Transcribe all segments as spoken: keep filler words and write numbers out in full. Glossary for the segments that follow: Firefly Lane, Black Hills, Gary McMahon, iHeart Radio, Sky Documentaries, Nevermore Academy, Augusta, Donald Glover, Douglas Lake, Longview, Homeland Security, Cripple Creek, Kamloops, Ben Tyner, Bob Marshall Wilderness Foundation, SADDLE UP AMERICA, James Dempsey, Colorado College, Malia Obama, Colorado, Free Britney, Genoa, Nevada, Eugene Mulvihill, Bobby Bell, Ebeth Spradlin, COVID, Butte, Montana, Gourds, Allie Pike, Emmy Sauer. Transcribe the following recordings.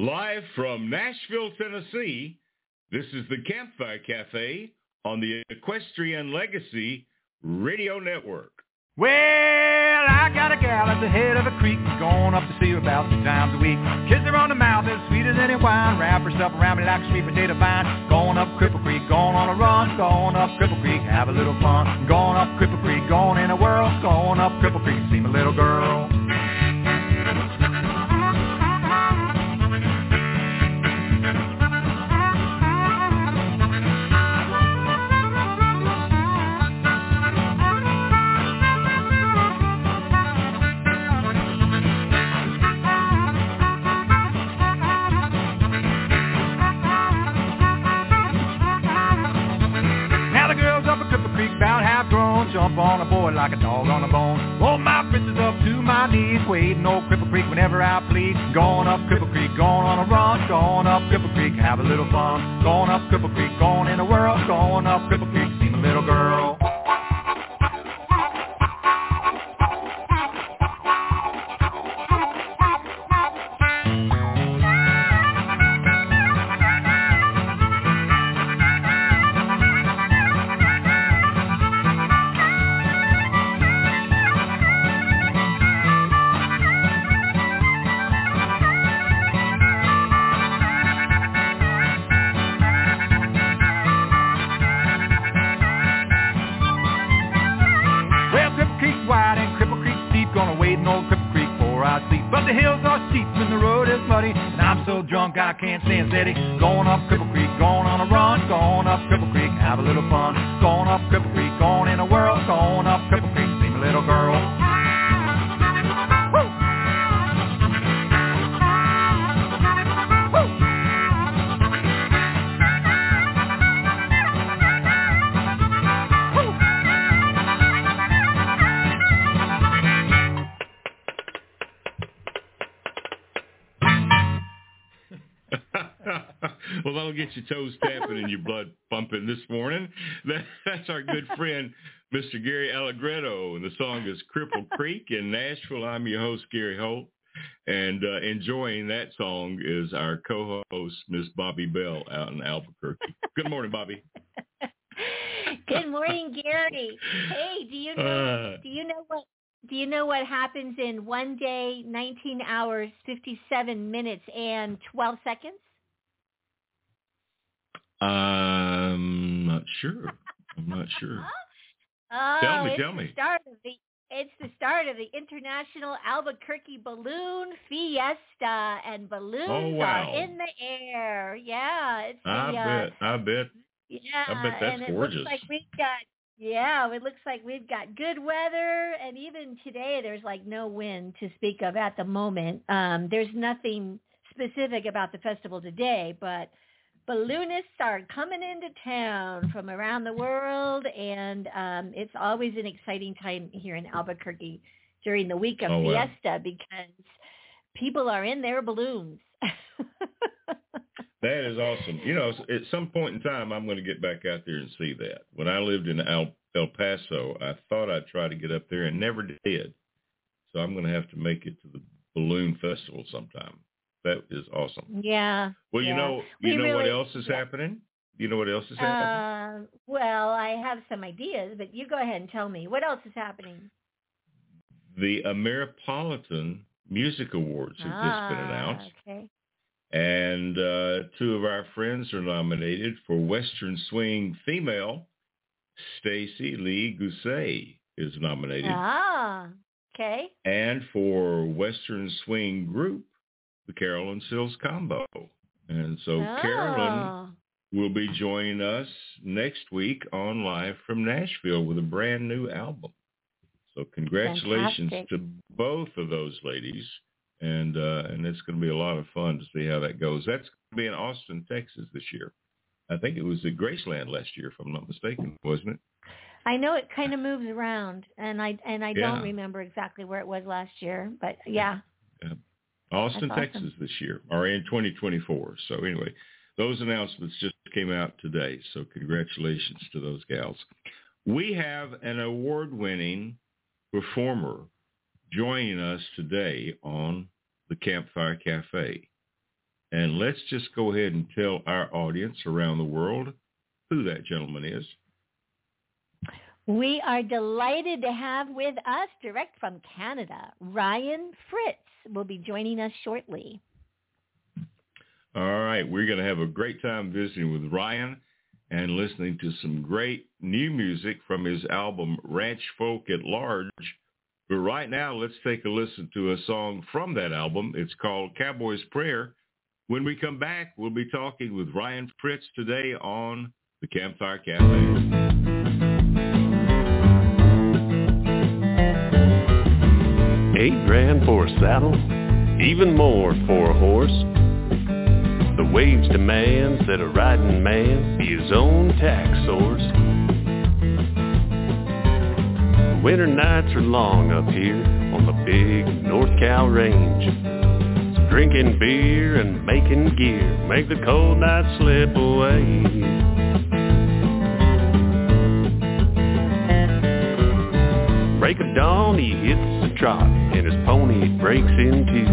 Live from Nashville, Tennessee, this is the Campfire Cafe on the Equestrian Legacy Radio Network. Well, I got a gal at the head of a creek, going up to see her about two times a week. Kiss her on the mouth as sweet as any wine, wrap herself around me like a sweet potato vine. Going up Cripple Creek, going on a run, going up Cripple Creek, have a little fun. Going up Cripple Creek, going in a whirl, going up Cripple Creek, see my little girl. Jump on a boy like a dog on a bone. Oh, my Fritz is up to my knees, wading old Cripple Creek whenever I please. Going up Cripple Creek, going on a run, going up Cripple Creek, have a little fun. Going up Cripple Creek, going in a whirl, going up Cripple Creek, see my little girl. I can't stand steady. Going up Cripple Creek, going on a run, going up Cripple Creek, have a little fun. Going up Cripple Creek, going in a whirl, going up Cripple Creek, see my little girl. Well, that'll get your toes tapping and your blood pumping this morning. That, that's our good friend, Mister Gary Allegretto, and the song is Cripple Creek in Nashville. I'm your host, Gary Holt, and uh, enjoying that song is our co-host, Miss Bobby Bell, out in Albuquerque. Good morning, Bobby. Good morning, Gary. Hey, do you know? Uh, do you know what? Do you know what happens in one day, nineteen hours, fifty-seven minutes, and twelve seconds? I'm not sure. I'm not sure. oh, tell me, tell me. The, it's the start of the International Albuquerque Balloon Fiesta, and balloons oh, wow. are in the air. Yeah, it's. The, I bet. Uh, I bet. Yeah, I bet that's and it gorgeous. Looks like we've got. Yeah, it looks like we've got good weather, and even today there's like no wind to speak of at the moment. Um, there's nothing specific about the festival today, but. Balloonists are coming into town from around the world, and um, it's always an exciting time here in Albuquerque during the week of oh, wow. Fiesta because people are in their balloons. That is awesome. You know, at some point in time, I'm going to get back out there and see that. When I lived in El, El Paso, I thought I'd try to get up there and never did. So I'm going to have to make it to the Balloon Festival sometime. That is awesome. Yeah. Well, you yeah. know, you we know really, what else is yeah. happening? You know what else is happening? Uh, well, I have some ideas, but you go ahead and tell me. What else is happening? The Ameripolitan Music Awards have ah, just been announced. Okay. And uh, two of our friends are nominated for Western Swing Female. Stacey Lee Gousset is nominated. Ah, okay. And for Western Swing Group, Carolyn Sills Combo. And so oh. Carolyn will be joining us next week on Live from Nashville with a brand new album. So congratulations Fantastic. To both of those ladies. And uh, and it's going to be a lot of fun to see how that goes. That's going to be in Austin, Texas this year. I think it was at Graceland last year, if I'm not mistaken, wasn't it? I know it kind of moves around, and I, and I yeah. don't remember exactly where it was last year, but yeah. yeah. Austin, That's Texas awesome. This year, or in twenty twenty-four. So anyway, those announcements just came out today, so congratulations to those gals. We have an award-winning performer joining us today on the Campfire Cafe. And let's just go ahead and tell our audience around the world who that gentleman is. We are delighted to have with us, direct from Canada, Ryan Fritz will be joining us shortly. All right. We're going to have a great time visiting with Ryan and listening to some great new music from his album, Ranch Folk at Large. But right now, let's take a listen to a song from that album. It's called Cowboy's Prayer. When we come back, we'll be talking with Ryan Fritz today on the Campfire Cafe. Eight grand for a saddle, even more for a horse. The wage demands that a riding man be his own tax source. Winter nights are long up here on the big North Cal Range. So drinking beer and making gear make the cold nights slip away. Break of dawn, he hits the trot, and his pony breaks in two.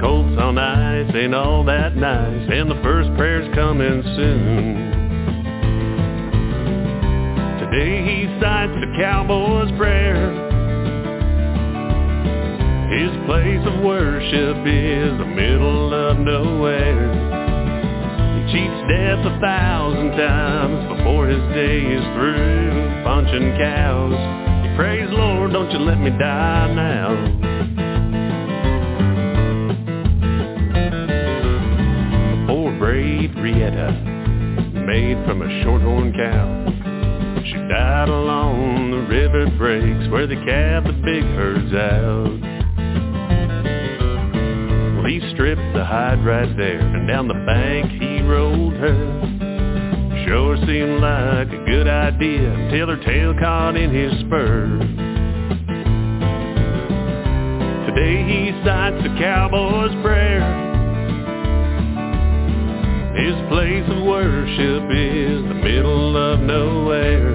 Colts on ice ain't all that nice, and the first prayer's coming soon. Today he cites the Cowboy's Prayer. His place of worship is the middle of nowhere. He cheats death a thousand times before his day is through, punching cows. Praise Lord, don't you let me die now. Poor brave Rietta, made from a shorthorn cow. She died along the river breaks where the calf, the big herd's out. Well, he stripped the hide right there, and down the bank he rolled her. Sure seemed like a good idea until her tail caught in his spur. Today he cites the Cowboy's Prayer. His place of worship is the middle of nowhere.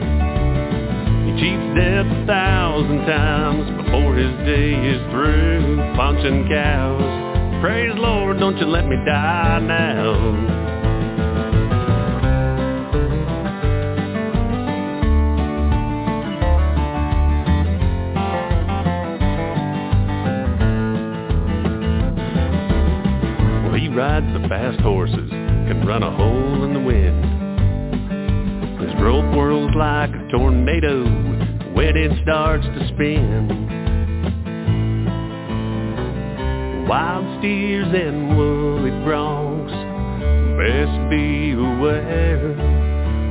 He cheats death a thousand times before his day is through, punching cows. Praise Lord, don't you let me die now. Rides the fast horses, can run a hole in the wind. His rope whirls like a tornado when it starts to spin. Wild steers and woolly broncs, best be aware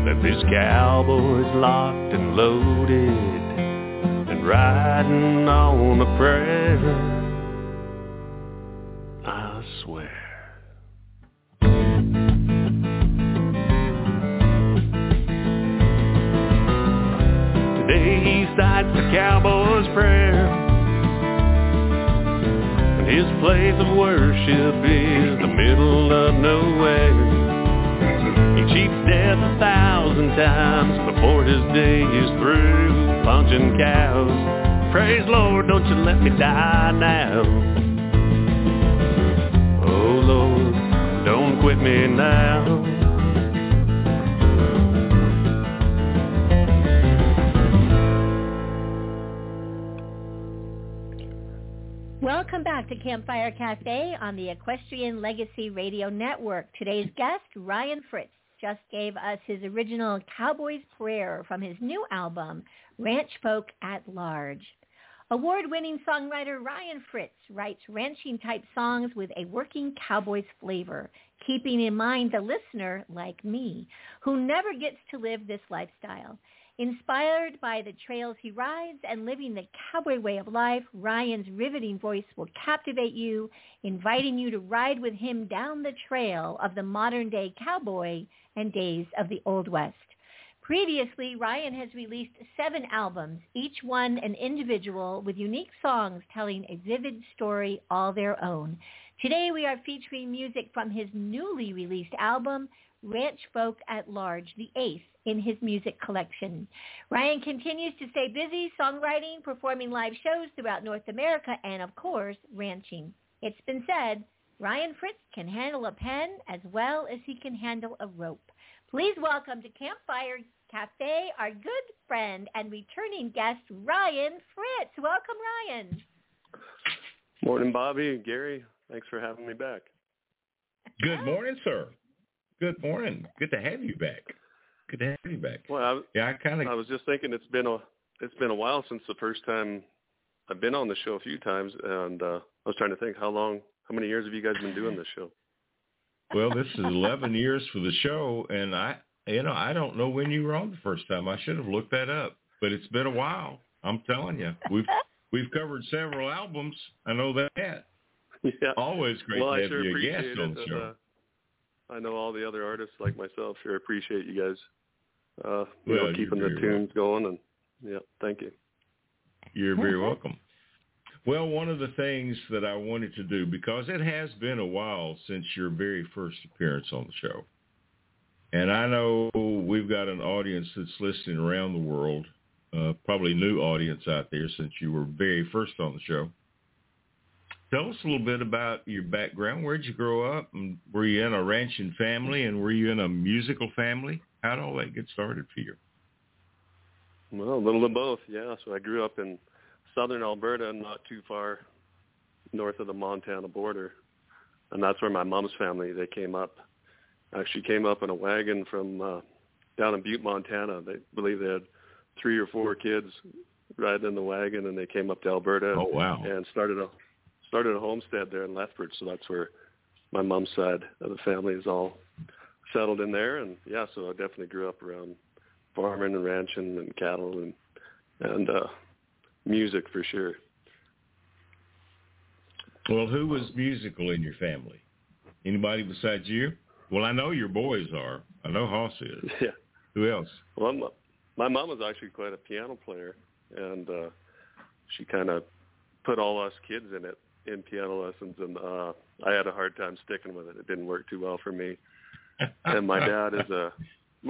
that this cowboy's locked and loaded and riding on a prayer. The Cowboy's Prayer. And his place of worship is the middle of nowhere. He cheats death a thousand times before his day is through, punching cows. Praise Lord, don't you let me die now. Oh Lord, don't quit me now. Welcome back to Campfire Cafe on the Equestrian Legacy Radio Network. Today's guest, Ryan Fritz, just gave us his original Cowboy's Prayer from his new album, Ranch Folk at Large. Award-winning songwriter Ryan Fritz writes ranching-type songs with a working cowboy's flavor, keeping in mind the listener, like me, who never gets to live this lifestyle. Inspired by the trails he rides and living the cowboy way of life, Ryan's riveting voice will captivate you, inviting you to ride with him down the trail of the modern-day cowboy and days of the Old West. Previously, Ryan has released seven albums, each one an individual with unique songs telling a vivid story all their own. Today, we are featuring music from his newly released album, Ranch Folk at Large, the eighth in his music collection. Ryan continues to stay busy songwriting, performing live shows throughout North America, and, of course, ranching. It's been said, Ryan Fritz can handle a pen as well as he can handle a rope. Please welcome to Campfire Cafe our good friend and returning guest, Ryan Fritz. Welcome, Ryan. Morning, Bobby and Gary. Thanks for having me back. Good morning, sir. Good morning. Good to have you back. Good to have you back. Well, I, yeah, I kind of. I was just thinking it's been a it's been a while since the first time I've been on the show a few times, and uh, I was trying to think how long, how many years have you guys been doing this show? Well, this is eleven years for the show, and I, you know, I don't know when you were on the first time. I should have looked that up, but it's been a while. I'm telling you, we've we've covered several albums. I know that. Yeah. Always great well, to have sure you a guest on the show. And, uh, I know all the other artists like myself sure appreciate you guys, uh, you well, know, keeping the tunes welcome. going. And yeah, thank you. You're very welcome. Well, one of the things that I wanted to do, because it has been a while since your very first appearance on the show, and I know we've got an audience that's listening around the world, uh, probably new audience out there since you were very first on the show. Tell us a little bit about your background. Where did you grow up? And were you in a ranching family, and were you in a musical family? How did all that get started for you? Well, a little of both, yeah. So I grew up in southern Alberta, not too far north of the Montana border, and that's where my mom's family, they came up. Actually came up in a wagon from uh, down in Butte, Montana. They believe they had three or four kids riding in the wagon, and they came up to Alberta oh, wow. and started a... started a homestead there in Lethbridge, so that's where my mom's side of the family is all settled in there. And yeah, so I definitely grew up around farming and ranching and cattle and and uh, music for sure. Well, who was musical in your family? Anybody besides you? Well, I know your boys are. I know Hoss is. Yeah. Who else? Well, I'm, my mom was actually quite a piano player, and uh, she kind of put all us kids in it. in piano lessons, and uh, I had a hard time sticking with it. It didn't work too well for me. And my dad is a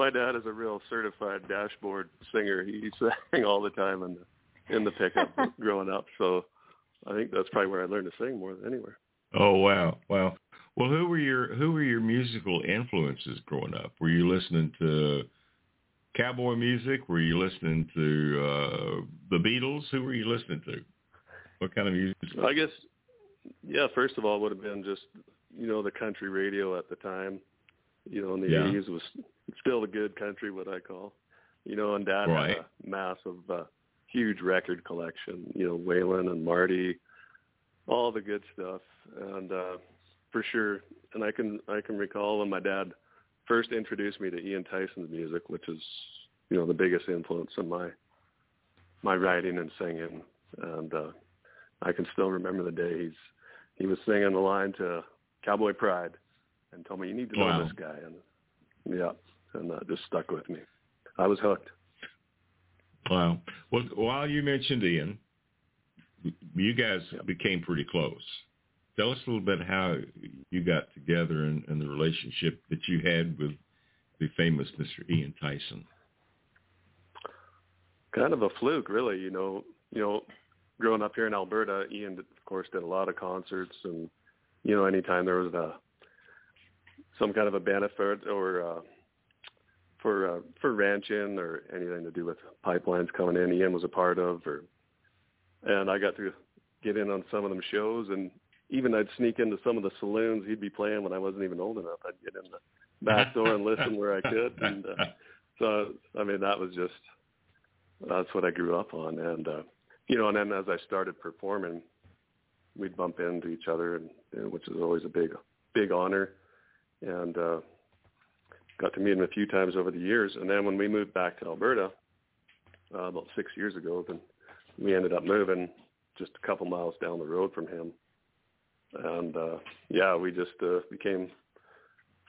my dad is a real certified dashboard singer. He sang all the time in the in the pickup growing up. So I think that's probably where I learned to sing more than anywhere. Oh wow, wow. Well, who were your who were your musical influences growing up? Were you listening to cowboy music? Were you listening to uh, the Beatles? Who were you listening to? What kind of music? I guess. Yeah, first of all, it would have been just, you know, the country radio at the time, you know, in the yeah. eighties was still the good country, what I call, you know, and Dad right. had a massive, uh, huge record collection, you know, Waylon and Marty, all the good stuff. And uh, for sure, and I can I can recall when my dad first introduced me to Ian Tyson's music, which is, you know, the biggest influence on my, my writing and singing. And uh, I can still remember the day he's, he was singing the line to Cowboy Pride and told me, you need to know wow. this guy. And yeah, and that just stuck with me. I was hooked. Wow. Well, while you mentioned Ian, you guys yep. became pretty close. Tell us a little bit how you got together and, and the relationship that you had with the famous Mister Ian Tyson. Kind of a fluke, really, you know, you know, growing up here in Alberta, Ian, of course, did a lot of concerts, and, you know, anytime there was a, some kind of a benefit or uh, for uh, for ranching or anything to do with pipelines coming in, Ian was a part of. Or, and I got to get in on some of them shows, and even I'd sneak into some of the saloons he'd be playing when I wasn't even old enough. I'd get in the back door and listen where I could. And uh, so, I mean, that was just, that's what I grew up on. And, uh, you know, and then as I started performing, we'd bump into each other, and, and which is always a big, big honor. And uh, got to meet him a few times over the years. And then when we moved back to Alberta uh, about six years ago, then we ended up moving just a couple miles down the road from him. And uh, yeah, we just uh, became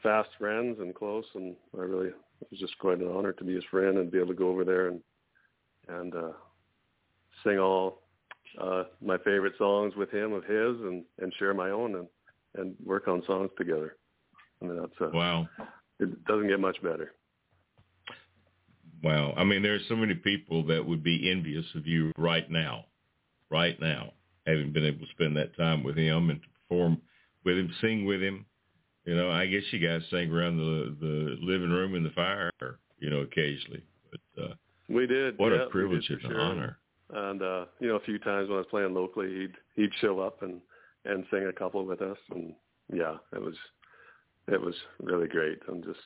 fast friends and close. And I really, it was just quite an honor to be his friend and be able to go over there and and. Uh, sing all uh, my favorite songs with him of his and, and share my own and, and work on songs together. I mean, that's a, wow. It doesn't get much better. Wow. I mean, there are so many people that would be envious of you right now, right now, having been able to spend that time with him and to perform with him, sing with him. You know, I guess you guys sang around the the living room and the fire, you know, occasionally. But uh, we did. What yeah, a privilege and sure. an honor. And uh, you know, a few times when I was playing locally, he'd he'd show up and, and sing a couple with us, and yeah, it was it was really great. I'm just,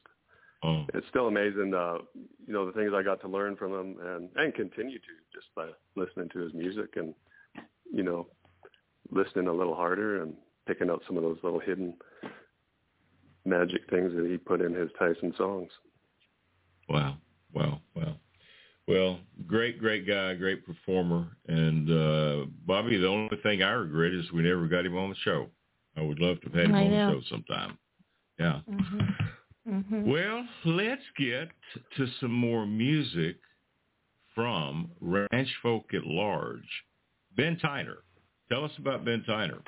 oh. it's still amazing. Uh, you know, the things I got to learn from him and, and continue to just by listening to his music and you know, listening a little harder and picking out some of those little hidden magic things that he put in his Tyson songs. Wow, wow, wow. Well, great, great guy, great performer. And, uh, Bobby, the only thing I regret is we never got him on the show. I would love to have had him I on know. the show sometime. Yeah. Mm-hmm. Mm-hmm. Well, let's get to some more music from Ranch Folk at Large. Ben Tyner. Tell us about Ben Tyner.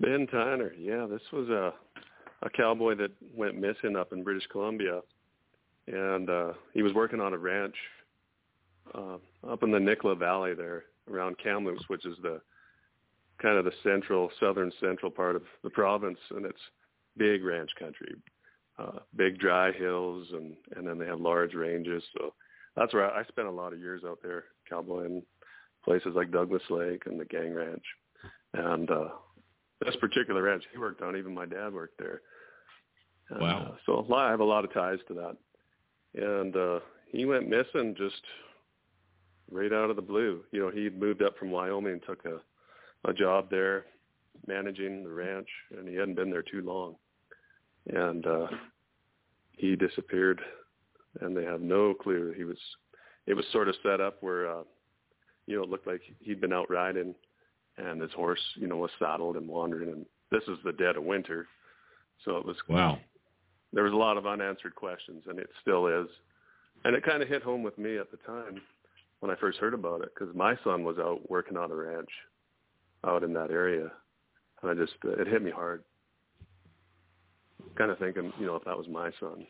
Ben Tyner, yeah, this was a, a cowboy that went missing up in British Columbia. And uh, he was working on a ranch uh, up in the Nicola Valley there around Kamloops, which is the kind of the central, southern central part of the province. And it's big ranch country, uh, big dry hills, and, and then they have large ranges. So that's where I, I spent a lot of years out there cowboying places like Douglas Lake and the Gang Ranch. And uh, this particular ranch he worked on, even my dad worked there. Wow. Uh, so I have a lot of ties to that. And uh, he went missing just right out of the blue. You know, he moved up from Wyoming and took a, a job there managing the ranch, and he hadn't been there too long. And uh, he disappeared, and they have no clue. He was, it was sort of set up where, uh, you know, it looked like he'd been out riding, and his horse, you know, was saddled and wandering. And this is the dead of winter, so it was wow. There was a lot of unanswered questions, and it still is. And it kind of hit home with me at the time when I first heard about it, because my son was out working on a ranch out in that area. And I just, uh, it hit me hard. Kind of thinking, you know, if that was my son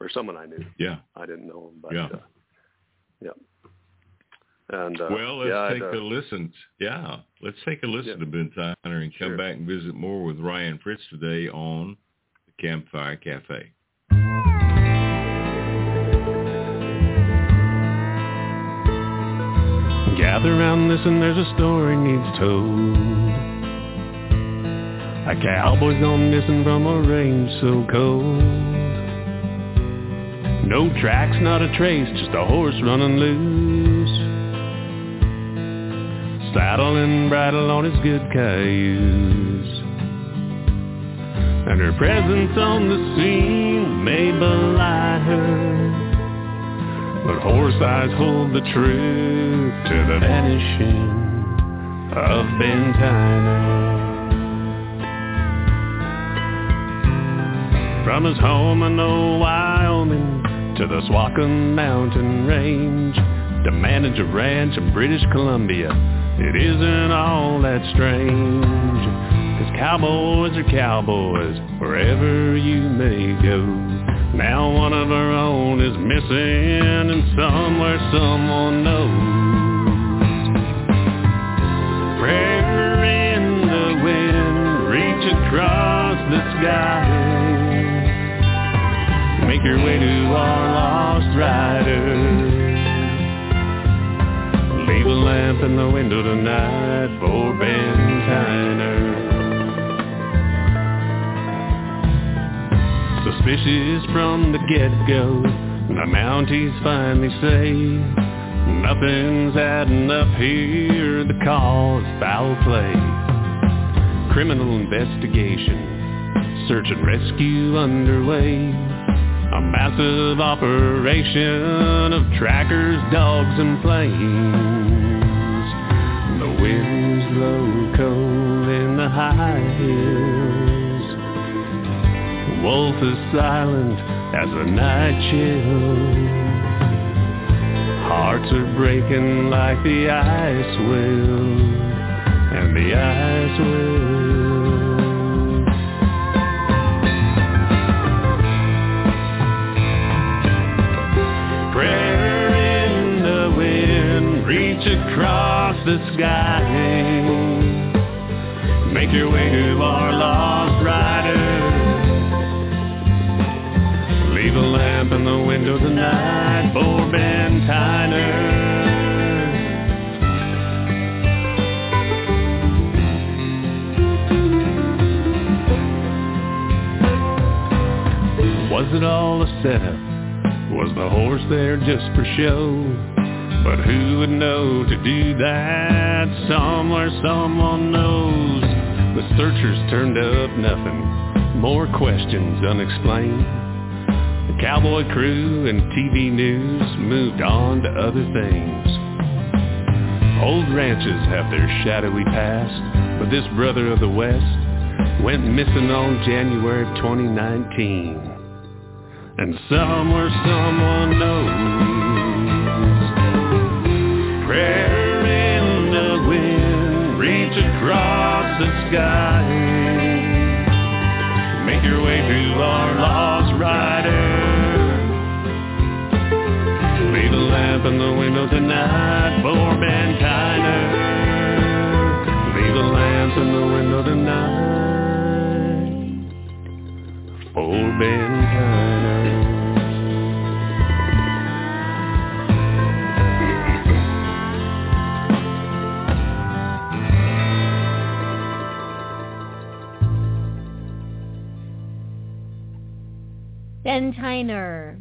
or someone I knew. Yeah. I didn't know him, but yeah. Uh, yeah. And, uh, well, let's yeah, take I'd, a uh, listen. Yeah. Let's take a listen yeah. to Ben Tyner and come sure. back and visit more with Ryan Fritz today on Campfire Cafe. Gather round, listen, there's a story needs told. A cowboy's gone missing from a range so cold. No tracks, not a trace, just a horse running loose. Saddle and bridle on his good cayuse. And her presence on the scene may belie her, but horse eyes hold the truth to the vanishing of Ben Tyner. From his home in old Wyoming to the Swatcom Mountain Range, to manage a ranch in British Columbia, it isn't all that strange. Cause cowboys are cowboys wherever you may go. Now one of our own is missing, and somewhere someone knows. Prayer in the wind, reach across the sky. Make your way to our lost rider. Leave a lamp in the window tonight for Ben Tyner. Suspicious from the get-go, the Mounties finally say, nothing's adding up here, the cause foul play. Criminal investigation, search and rescue underway. A massive operation of trackers, dogs, and planes. The wind's blow cold in the high hills. Wolf is silent as a night chill. Hearts are breaking like the ice will, and the ice will. Prayer in the wind, reach across the sky. Make your way of our lost riders. Leave a lamp in the window tonight for Ben Tyner. Was it all a setup? Was the horse there just for show? But who would know to do that? Somewhere someone knows. The searchers turned up nothing. More questions unexplained. The cowboy crew and T V news moved on to other things. Old ranches have their shadowy past, but this brother of the West went missing on January twenty nineteen. And somewhere someone knows. Prayer in the wind, reach across the sky. Make your way to our lost rider. Leave a lamp in the window tonight for Ben Tyner. Leave a lamp in the window tonight for Ben Tyner. Ben Tyner,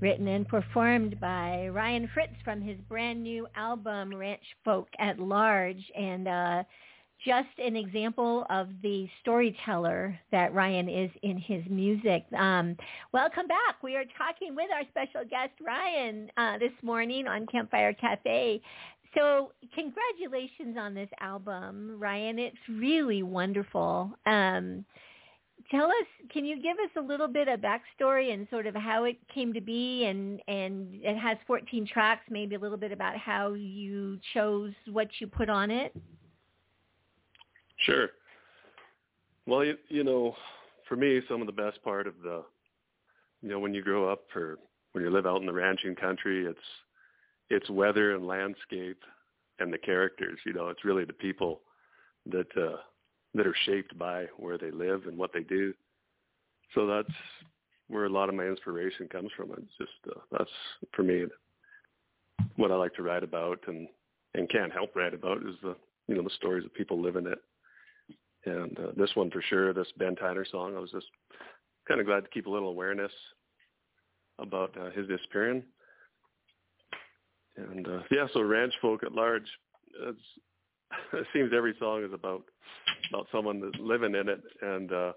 written and performed by Ryan Fritz from his brand new album, Ranch Folk at Large, and uh, just an example of the storyteller that Ryan is in his music. Um, welcome back. We are talking with our special guest, Ryan, uh, this morning on Campfire Cafe. So congratulations on this album, Ryan. It's really wonderful. Um Tell us, can you give us a little bit of backstory and sort of how it came to be, and, and it has fourteen tracks, maybe a little bit about how you chose what you put on it? Sure. Well, you, you know, for me, some of the best part of the, you know, when you grow up or when you live out in the ranching country, it's it's weather and landscape and the characters, you know, it's really the people that uh, that are shaped by where they live and what they do. So that's where a lot of my inspiration comes from. It's just, uh, that's for me, what I like to write about and, and can't help write about is the, you know, the stories of people living it. And uh, this one for sure, this Ben Tyner song, I was just kind of glad to keep a little awareness about uh, his disappearing. And uh, yeah, so Ranch Folk at Large, it's, it seems every song is about about someone that's living in it, and uh,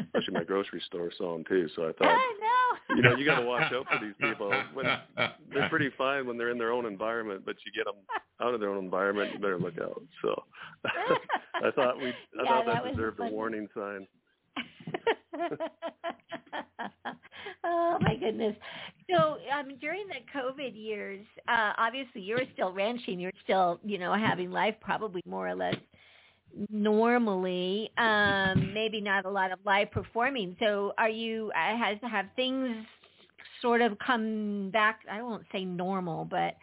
especially my grocery store song too. So I thought, I know. You know, you got to watch out for these people. When they're pretty fine when they're in their own environment, but you get them out of their own environment, you better look out. So I thought we, I yeah, thought that, that deserved a warning sign. Oh my goodness. So um, during the COVID years, uh, obviously you were still ranching. You're still, you know, having life probably more or less normally. Um, maybe not a lot of live performing. So are you? Has have things sort of come back? I won't say normal, but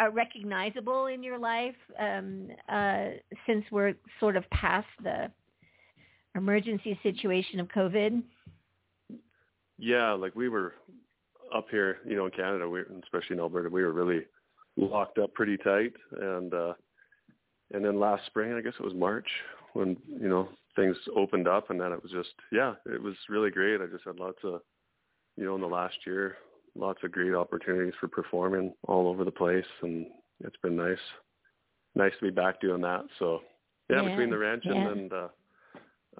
are recognizable in your life um, uh, since we're sort of past the emergency situation of COVID? Yeah, like we were up here, you know, in Canada, we, especially in Alberta, we were really locked up pretty tight. And uh, and then last spring, I guess it was March, when, you know, things opened up. And then it was just, yeah, it was really great. I just had lots of, you know, in the last year, lots of great opportunities for performing all over the place. And it's been nice, nice to be back doing that. So, yeah, yeah. Between the ranch yeah. and then uh,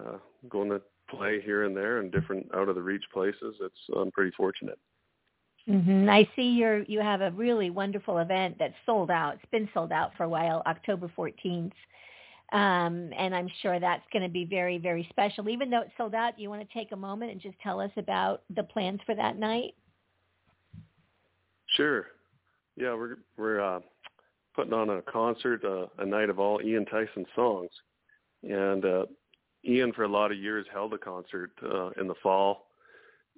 uh, going to play here and there and different out of the reach places, it's I'm pretty fortunate. Mm-hmm. I see you you have a really wonderful event that's sold out. It's been sold out for a while, October fourteenth. Um, and I'm sure that's going to be very, very special. Even though it's sold out, you want to take a moment and just tell us about the plans for that night? Sure. Yeah, we're, we're uh, putting on a concert, uh, a night of all Ian Tyson songs. And uh, Ian, for a lot of years, held a concert uh, in the fall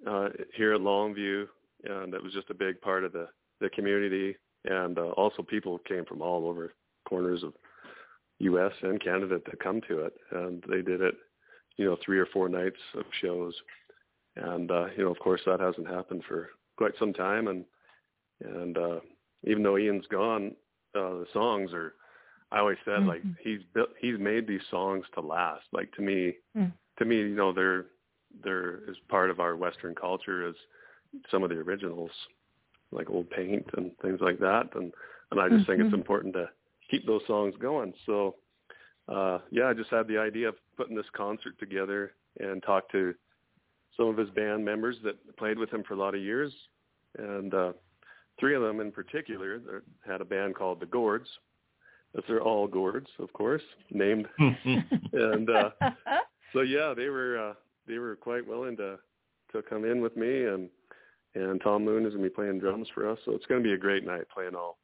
uh, here at Longview. And it was just a big part of the, the community. And uh, also people came from all over corners of U S and Canada to come to it. And they did it, you know, three or four nights of shows. And, uh, you know, of course, that hasn't happened for quite some time. And and uh, even though Ian's gone, uh, the songs are, I always said, mm-hmm. like, he's built, he's made these songs to last. Like, to me, mm. to me, you know, they're, they're as part of our Western culture as some of the originals, like Old Paint and things like that. And, and I just mm-hmm. think it's important to keep those songs going. So, uh, yeah, I just had the idea of putting this concert together and talked to some of his band members that played with him for a lot of years. And uh, three of them in particular had a band called the Gourds. They're all Gourds, of course, named. And uh, so, yeah, they were uh, they were quite willing to, to come in with me. And, and Tom Moon is going to be playing drums for us. So it's going to be a great night playing all,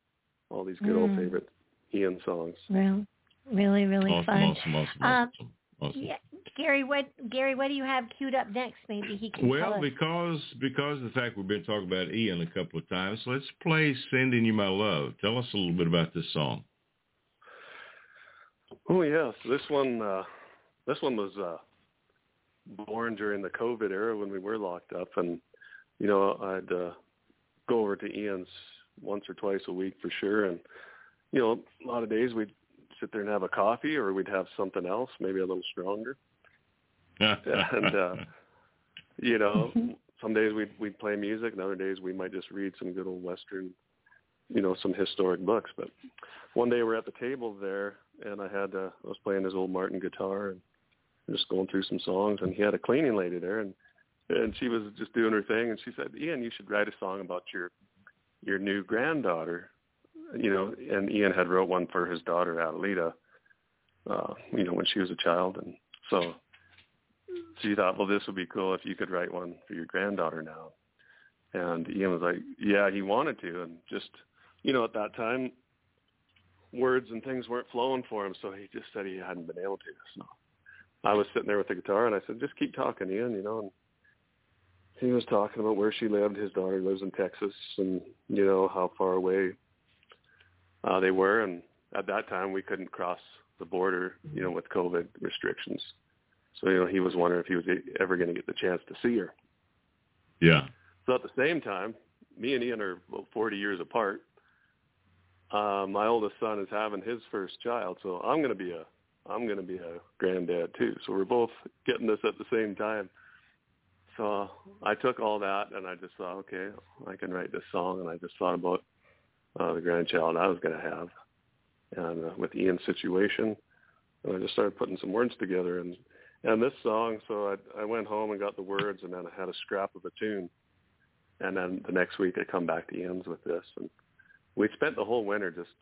all these good mm. old favorite Ian songs. Well, really, really awesome, fun. Awesome, awesome, um, awesome. Awesome. Yeah, Gary, what Gary, what do you have queued up next? Maybe he can. Well, tell us. because because of the fact we've been talking about Ian a couple of times, let's play "Sending You My Love." Tell us a little bit about this song. Oh yeah, so this one uh, this one was uh, born during the COVID era when we were locked up, and you know I'd uh, go over to Ian's once or twice a week for sure, and you know a lot of days we'd sit there and have a coffee, or we'd have something else, maybe a little stronger. And uh, you know, some days we'd we'd play music, and other days we might just read some good old Western, you know, some historic books. But one day we're at the table there, and I had uh, I was playing his old Martin guitar and just going through some songs, and he had a cleaning lady there, and and she was just doing her thing, and she said, "Ian, you should write a song about your your new granddaughter." You know, and Ian had wrote one for his daughter, Adelita, uh, you know, when she was a child. And so she thought, well, this would be cool if you could write one for your granddaughter now. And Ian was like, yeah, he wanted to. And just, you know, at that time, words and things weren't flowing for him. So he just said he hadn't been able to. So I was sitting there with the guitar and I said, just keep talking, Ian, you know, and he was talking about where she lived. His daughter lives in Texas and, you know, how far away Uh, they were, and at that time we couldn't cross the border, you know, with COVID restrictions. So, you know, he was wondering if he was ever going to get the chance to see her. Yeah. So at the same time, me and Ian are about forty years apart. Uh, my oldest son is having his first child, so I'm going to be a I'm going to be a granddad too. So we're both getting this at the same time. So I took all that, and I just thought, okay, I can write this song, and I just thought about Uh, the grandchild I was going to have, and uh, with Ian's situation, and I just started putting some words together, and and this song. So I I went home and got the words, and then I had a scrap of a tune, and then the next week I come back to Ian's with this, and we spent the whole winter just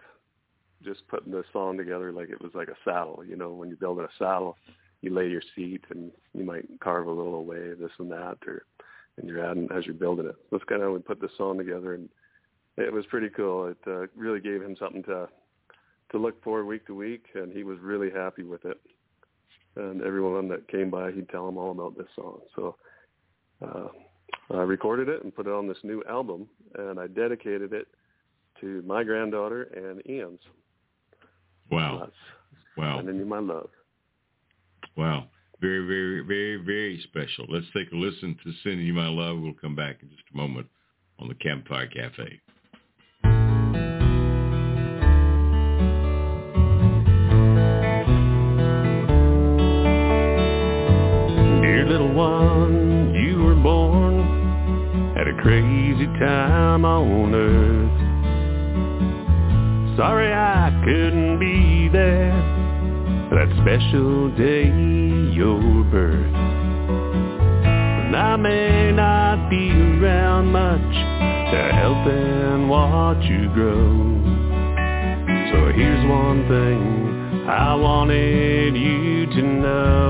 just putting this song together, like it was like a saddle. You know, when you're building a saddle, you lay your seat, and you might carve a little away this and that, or and you're adding as you're building it. That's kind of how we put this song together, and it was pretty cool. It uh, really gave him something to to look for week to week, and he was really happy with it. And everyone that came by, he'd tell them all about this song. So uh, I recorded it and put it on this new album, and I dedicated it to my granddaughter and Ian's. Wow. That's, wow. And then my love. Wow. Very, very, very, very special. Let's take a listen to Sending You My Love. We'll come back in just a moment on the Campfire Cafe. One, you were born at a crazy time on earth. Sorry I couldn't be there for that special day, your birth. And I may not be around much to help and watch you grow. So here's one thing I wanted you to know.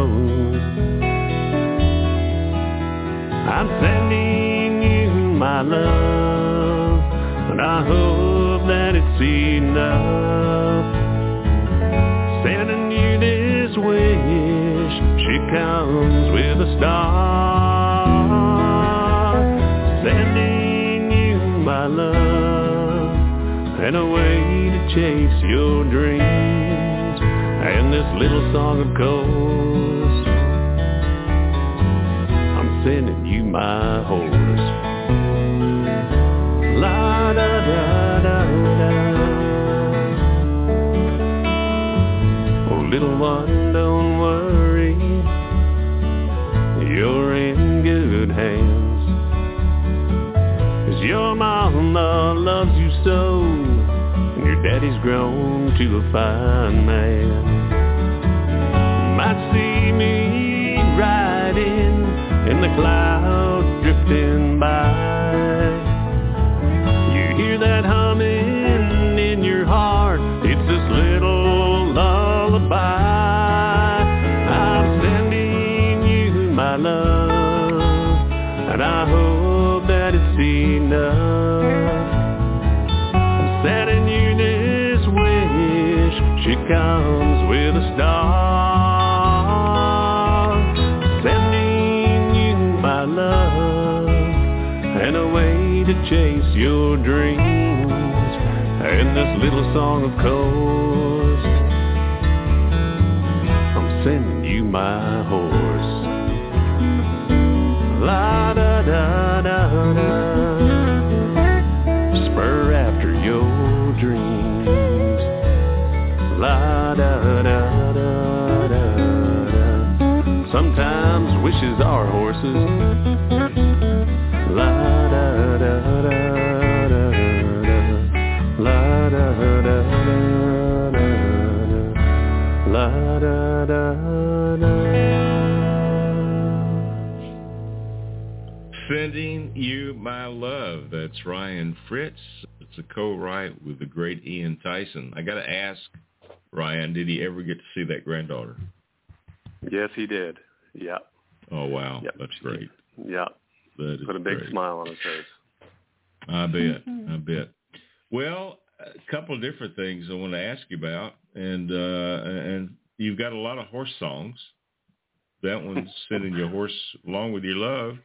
I'm sending you my love, and I hope that it's enough. Sending you this wish, she comes with a star. Sending you my love, and a way to chase your dreams. and this little song of course. I'm sending you my horse. La da da da da. Oh little one, don't worry, you're in good hands, 'cause your mama loves you so. Daddy's grown to a fine man. Might see me riding and the clouds drifting by. You hear that humming in your heart, it's this little lullaby. I'm sending you my love, and I hope that it's enough. I'm sending you she comes with a star, sending you my love and a way to chase your dreams, and this little song of course. I'm sending you my horse. La da da da da. Spur after your dreams. La da da da da. Sometimes wishes are horses. La da da da da. La da da da da. La da da da. Sending you my love. That's Ryan Fritz. It's a co-write with the great Ian Tyson. I got to ask. Ryan, did he ever get to see that granddaughter? Yes, he did. Yeah. Oh, wow. Yep. That's great. Yeah. That Put a big great. smile on his face. I bet. I bet. Well, a couple of different things I want to ask you about. And uh, and you've got a lot of horse songs. That one's Sending Your Horse Along With Your Love.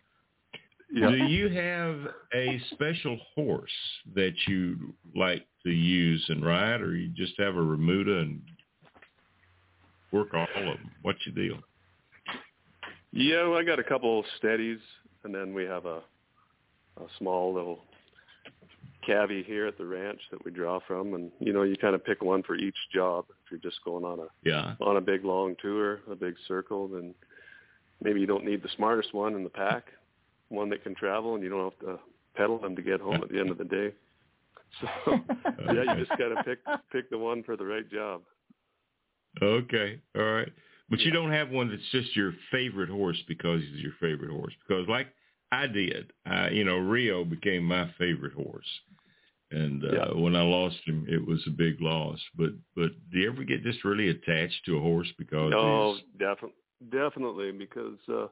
Yep. Do you have a special horse that you like to use and ride, or you just have a remuda and work all of them? What's your deal? Yeah, well, I got a couple steadies, and then we have a, a small little cavy here at the ranch that we draw from, and you know, you kind of pick one for each job. If you're just going on a yeah. on a big long tour, a big circle, then maybe you don't need the smartest one in the pack. One that can travel, and you don't have to pedal them to get home at the end of the day. So, yeah, you just got to pick pick the one for the right job. Okay, all right. But yeah. you don't have one that's just your favorite horse because he's your favorite horse. Because like I did, I, you know, Rio became my favorite horse. And uh, yeah. when I lost him, it was a big loss. But but do you ever get just really attached to a horse because oh, definitely, definitely, because, uh,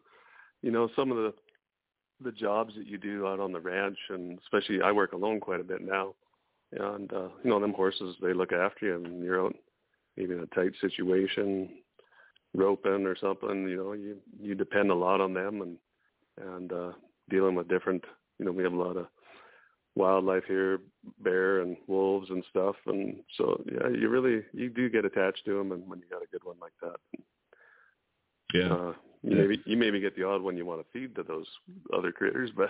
you know, some of the – the jobs that you do out on the ranch, and especially I work alone quite a bit now, and uh, you know, them horses, they look after you, and you're out maybe in a tight situation roping or something, you know, you you depend a lot on them, and and uh, dealing with different, you know, we have a lot of wildlife here, bear and wolves and stuff, and so yeah, you really you do get attached to them, and when you got a good one like that, yeah uh, You maybe, you maybe get the odd one you want to feed to those other critters, but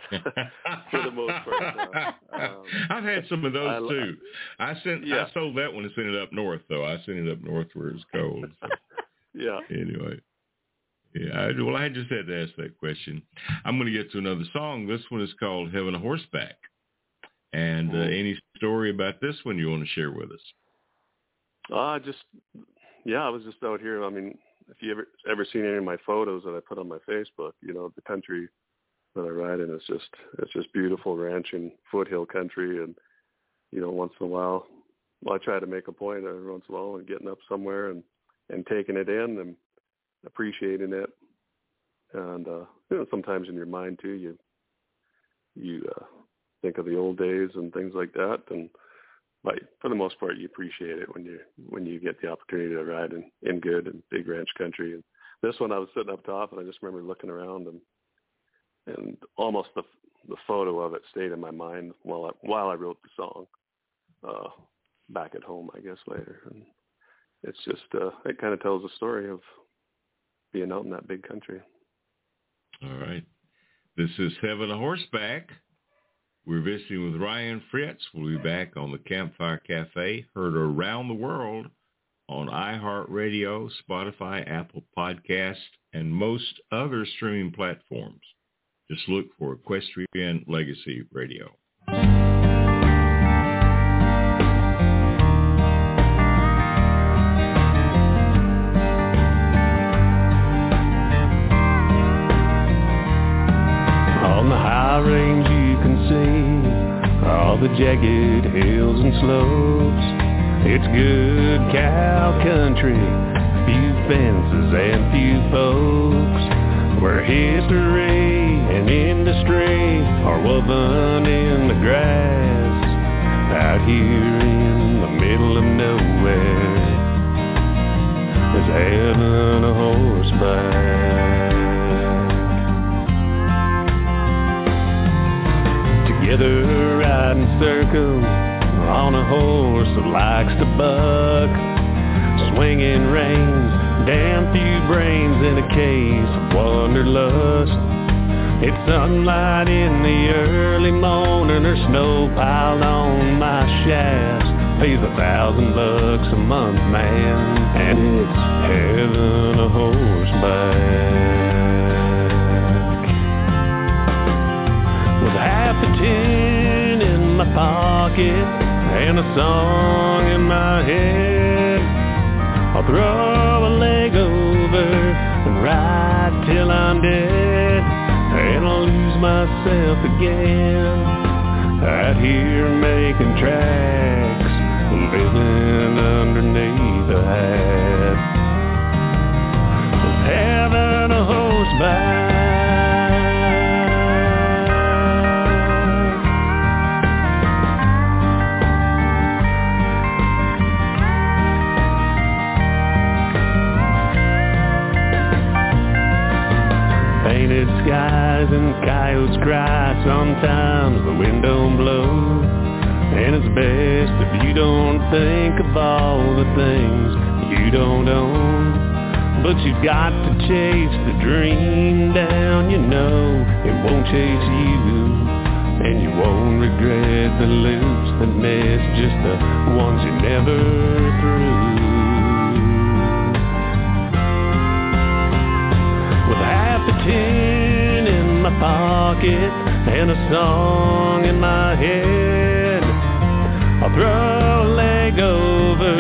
for the most part. Uh, um, I've had some of those, I, too. I sent, yeah. I sold that one and sent it up north, though. I sent it up north where it was cold. So. yeah. Anyway. Yeah. I, well, I just had to ask that question. I'm going to get to another song. This one is called Heaven on Horseback. And uh, any story about this one you want to share with us? Uh, just, yeah, I was just out here. I mean, if you ever ever seen any of my photos that I put on my Facebook, you know, the country that I ride in, it's just it's just beautiful ranching, foothill country, and you know, once in a while, well, I try to make a point every once in a while and getting up somewhere and, and taking it in and appreciating it, and uh, you know, sometimes in your mind too, you you uh, think of the old days and things like that, and but for the most part, you appreciate it when you when you get the opportunity to ride in, in good and big ranch country. And this one, I was sitting up top, and I just remember looking around, and and almost the the photo of it stayed in my mind while I, while I wrote the song. Uh, back at home, I guess later, and it's just, uh, it kind of tells the story of being out in that big country. All right. This is Heaven on Horseback. We're visiting with Ryan Fritz. We'll be back on the Campfire Cafe, heard around the world on iHeartRadio, Spotify, Apple Podcasts, and most other streaming platforms. Just look for Equestrian Legacy Radio. On the high range you can see all the jagged hills and slopes. It's good cow country, few fences and few folks, where history and industry are woven in the grass, out here in the middle of nowhere, there's heaven on horseback. Together riding circles on a horse that likes to buck, swinging reins, damn few brains in a case of wanderlust. It's sunlight in the early morning, or snow piled on my shafts. Pays a thousand bucks a month, man, and it's heaven on horseback. With half a tin in my pocket and a song in my head, I'll throw a leg over and ride till I'm dead. And I'll lose myself again, out here making tracks, living underneath the hat. It's heaven on horseback. Painted sky and coyotes cry, sometimes the wind don't blow, and it's best if you don't think of all the things you don't own, but you've got to chase the dream down, you know, it won't chase you, and you won't regret the loops that miss, just the ones you never threw. With half a tin my pocket and a song in my head, I'll throw a leg over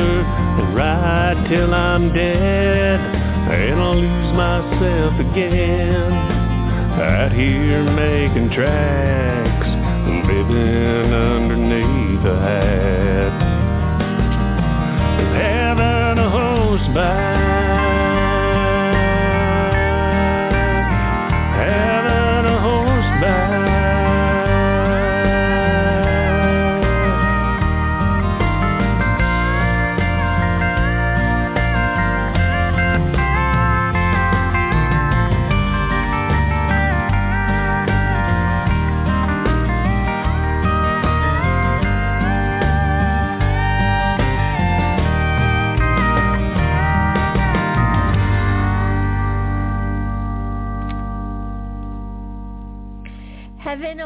and ride till I'm dead, and I'll lose myself again, out here making tracks, living underneath a hat. Heaven on horseback. Heaven on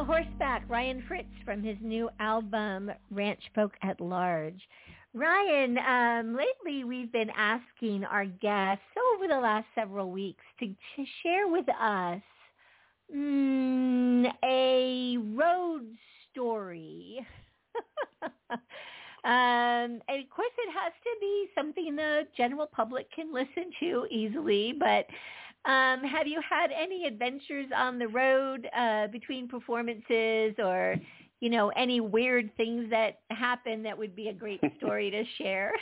Horseback, Ryan Fritz from his new album, Ranch Folk at Large. Ryan, um, lately we've been asking our guests over the last several weeks to, to share with us mm, a road story. um, and of course, it has to be something the general public can listen to easily, but... Um, have you had any adventures on the road uh, between performances, or, you know, any weird things that happened that would be a great story to share?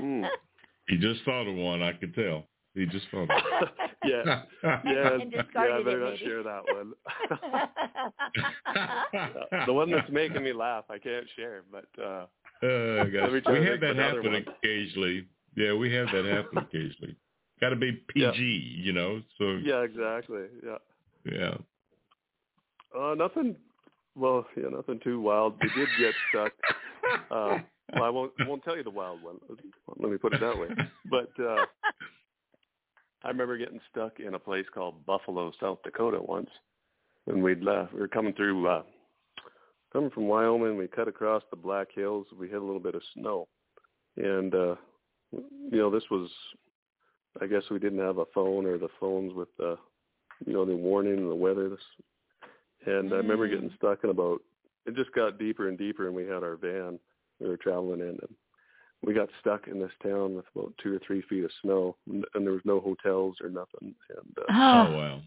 mm. He just thought of one, I could tell. He just thought of one. yeah. yeah. And discarded yeah, I better it, not maybe. Share that one. The one that's making me laugh, I can't share, but uh, uh, every time we have that happen one. occasionally. Yeah, we have that happen occasionally. Got to be P G, yeah. you know. So yeah, exactly. Yeah. Yeah. Uh, nothing. Well, yeah, nothing too wild. We did get stuck. Uh, Well, I won't won't tell you the wild one. Let me put it that way. But uh, I remember getting stuck in a place called Buffalo, South Dakota once, and we'd left. We were coming through, uh, coming from Wyoming. We cut across the Black Hills. We hit a little bit of snow, and uh, you know, this was, I guess we didn't have a phone or the phones with the, you know, the warning and the weather. This, and mm. I remember getting stuck in about. It just got deeper and deeper, and we had our van. We were traveling in, and we got stuck in this town with about two or three feet of snow, and there was no hotels or nothing. And, uh, oh, wow.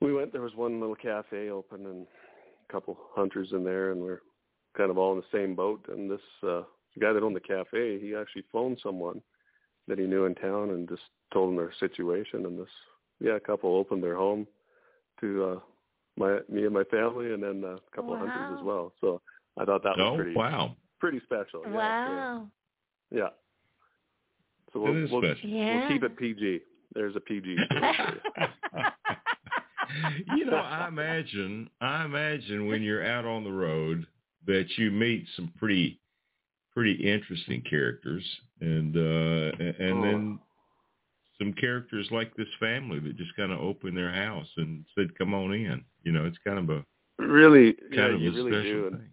We went, there was one little cafe open and a couple hunters in there, and we were kind of all in the same boat. And this uh, guy that owned the cafe, he actually phoned someone that he knew in town and just told them their situation. And this, yeah, a couple opened their home to uh, my me and my family, and then a couple wow. of hunters as well. So I thought that oh, was pretty wow. pretty special. Yeah, wow. Yeah. yeah. So we'll, we'll, yeah. we'll keep it P G. There's a P G. You know, I imagine, I imagine when you're out on the road that you meet some pretty, pretty interesting characters, and uh, and oh. then some characters like this family that just kind of opened their house and said, "Come on in." You know, it's kind of a really, kind yeah, of you a really special do, thing. And,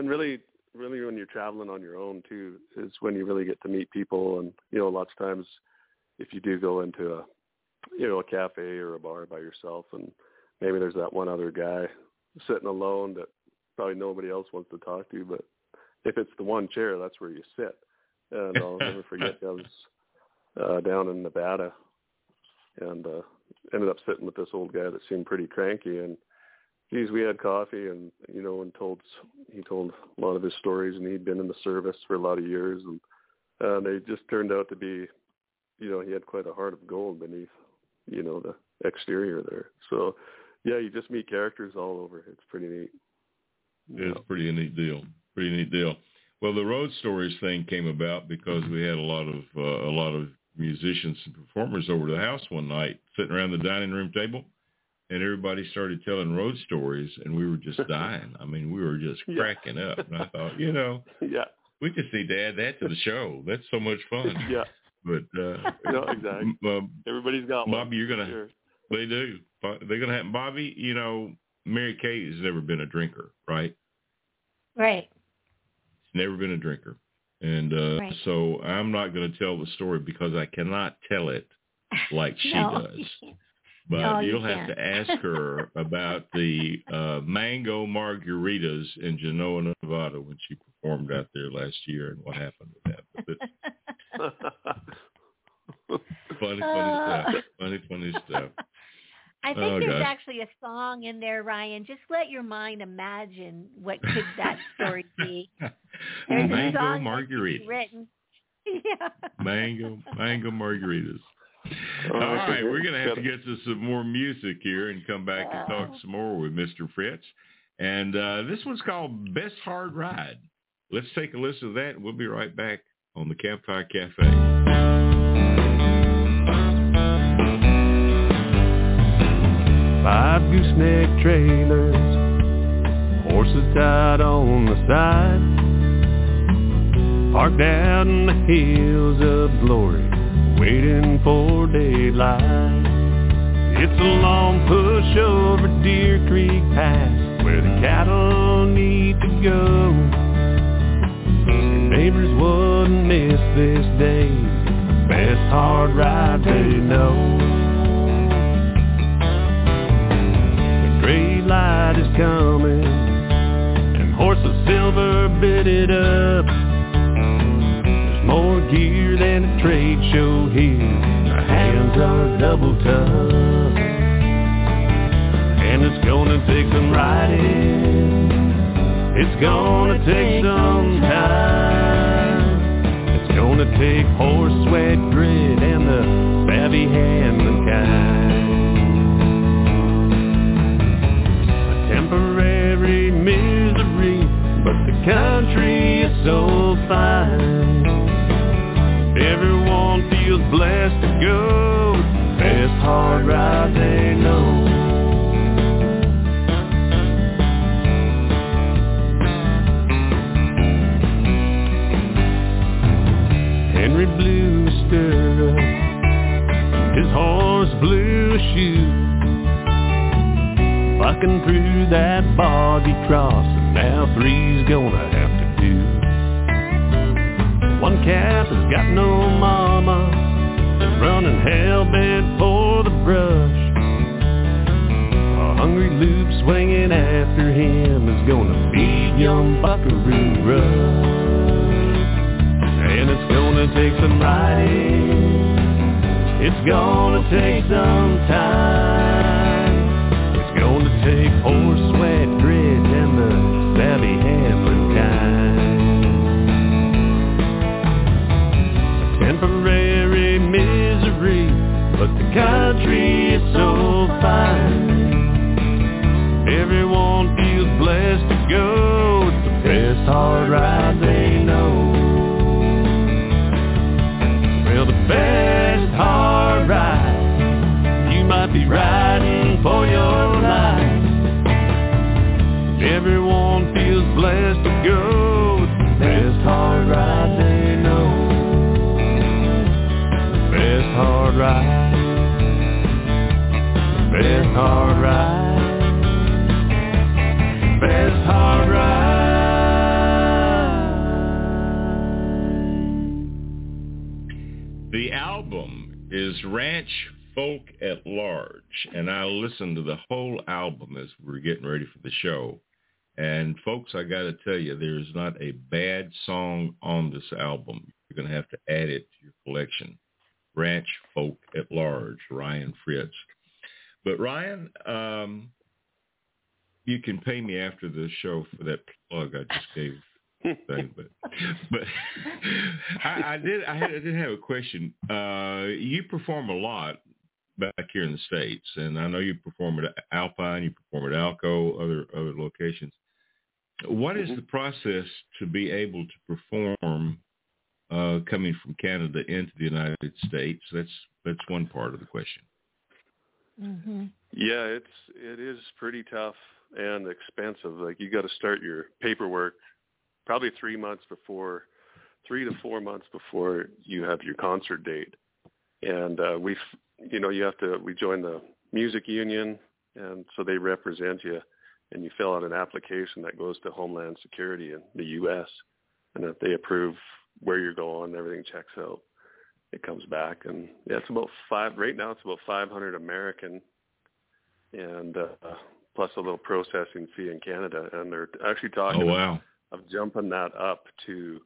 and really. Really, when you're traveling on your own too, is when you really get to meet people. And you know, lots of times, if you do go into a, you know, a cafe or a bar by yourself, and maybe there's that one other guy sitting alone that probably nobody else wants to talk to. But if it's the one chair, that's where you sit. And I'll never forget, I was uh, down in Nevada, and uh, ended up sitting with this old guy that seemed pretty cranky. And geez, we had coffee, and you know, and told he told a lot of his stories, and he'd been in the service for a lot of years, and uh, they just turned out to be, you know, he had quite a heart of gold beneath, you know, the exterior there. So, yeah, you just meet characters all over. It's pretty neat. It's yeah. pretty neat deal. Pretty neat deal. Well, the road stories thing came about because we had a lot of uh, a lot of musicians and performers over to the house one night, sitting around the dining room table. And everybody started telling road stories, and we were just dying. I mean, we were just yeah. cracking up. And I thought, you know, yeah. we just need to add that to the show. That's so much fun. Yeah. But uh, no, exactly. Um, everybody's got Bobby, one. Bobby, you're gonna. Sure. They do. They're gonna have Bobby. You know, Mary Kay has never been a drinker, right? Right. She's never been a drinker, and uh, right. so I'm not gonna tell the story because I cannot tell it like she no. does. But no, you'll you have to ask her about the uh, mango margaritas in Genoa, Nevada, when she performed out there last year, and what happened with that. But funny, funny uh, stuff. Funny, funny stuff. I think oh, there's gosh. actually a song in there, Ryan. Just let your mind imagine what could that story be. There's mango a song margaritas. Written. Yeah. Mango, mango margaritas. All right, we're going to have to get to some more music here and come back and talk some more with Mister Fritz. And uh, this one's called Best Hard Ride. Let's take a listen to that, and we'll be right back on the Campfire Cafe. Five gooseneck trailers, horses tied on the side, parked out in the hills of glory, waiting for daylight. It's a long push over Deer Creek Pass, where the cattle need to go. Your neighbors wouldn't miss this day, the best hard ride they know. The great light is coming, and horses silver bitted up. More gear than a trade show here, our hands are double tough. And it's gonna take some riding, it's gonna take some time. It's gonna take horse sweat, grit, and the savvy handling kind. A temporary misery, but the country is so fine. Everyone feels blessed to go, best hard ride they know. bucking through that boggy cross, and now three's gonna have to do. One calf has got no mama, running hell-bent for the brush. A hungry loop swinging after him is gonna be young Buckaroo Rush. And it's gonna take some riding, it's gonna take some time, it's gonna take horse sweat, grit, and the savvy handling kind. Temporary misery, but the country is so fine. Everyone feels blessed to go, it's the best hard ride they know. Well, the best hard ride, you might be riding for your life. Everyone feels blessed to go, it's the best hard ride they know. The best hard ride, the best hard ride, the best hard ride. The album is Ranch Folk at Large, and I listened to the whole album as we were getting ready for the show. And folks, I got to tell you, there's not a bad song on this album. You're going to have to add it to your collection. Ranch Folk at Large, Ryan Fritz. But Ryan, um, you can pay me after the show for that plug I just gave. Thing, but but I, I did I, had, I did have a question. Uh, you perform a lot back here in the States, and I know you perform at Alpine, you perform at Elko, other other locations. What mm-hmm. is the process to be able to perform uh, coming from Canada into the United States? That's that's one part of the question. Mm-hmm. Yeah, it's it is pretty tough and expensive. Like you got to start your paperwork probably three months before, three to four months before you have your concert date. And uh, we've, you know, you have to, we join the music union, and so they represent you, and you fill out an application that goes to Homeland Security in the U S, and if they approve where you're going, everything checks out, it comes back. And yeah, it's about five, right now it's about five hundred American, and uh, plus a little processing fee in Canada. And they're actually talking oh, wow. about, of jumping that up to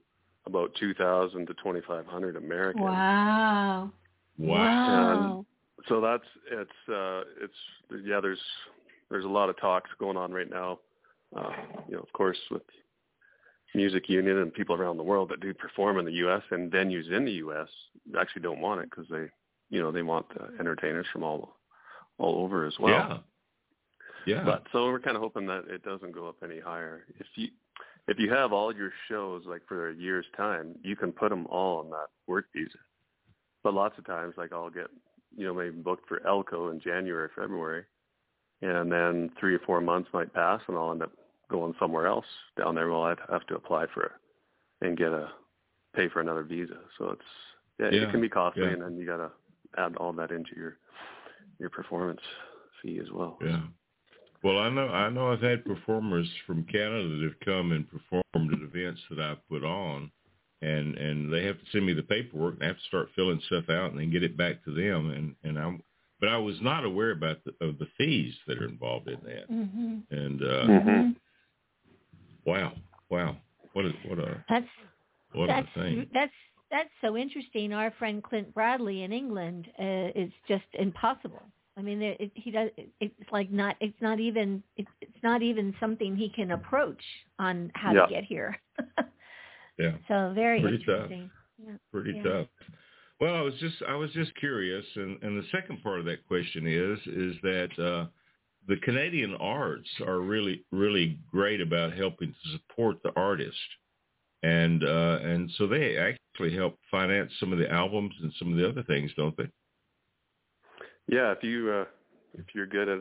about two thousand to twenty-five hundred Americans. Wow. Wow. And so that's, it's, uh, it's, yeah, there's, there's a lot of talks going on right now. Uh, you know, of course, with music union and people around the world that do perform in the U S, and venues in the U S actually don't want it because they, you know, they want the entertainers from all, all over as well. Yeah. Yeah. But so we're kind of hoping that it doesn't go up any higher. If you, If you have all your shows, like for a year's time, you can put them all on that work visa. But lots of times, like I'll get, you know, maybe booked for Elko in January, February, and then three or four months might pass, and I'll end up going somewhere else down there. Well, I'd have to apply for it and get a pay for another visa. So it's yeah, yeah. it can be costly, yeah. and then you gotta add all that into your your performance fee as well. Yeah. Well, I know I know I've had performers from Canada that have come and performed at events that I've put on, and, and they have to send me the paperwork, and I have to start filling stuff out and then get it back to them. And, and I'm, but I was not aware about the, of the fees that are involved in that. Mm-hmm. And uh, mm-hmm. wow, wow, what a what a that's what that's, a thing. That's that's so interesting. Our friend Clint Bradley in England uh, is just impossible. I mean, it, he does. It's like not. It's not even. It's not even something he can approach on how yeah. to get here. yeah. So very Pretty interesting. Tough. Yeah. Pretty yeah. tough. Well, I was just. I was just curious, and, and the second part of that question is is that uh, the Canadian arts are really really great about helping to support the artist, and uh, and so they actually help finance some of the albums and some of the other things, don't they? Yeah, if you uh, if you're good at,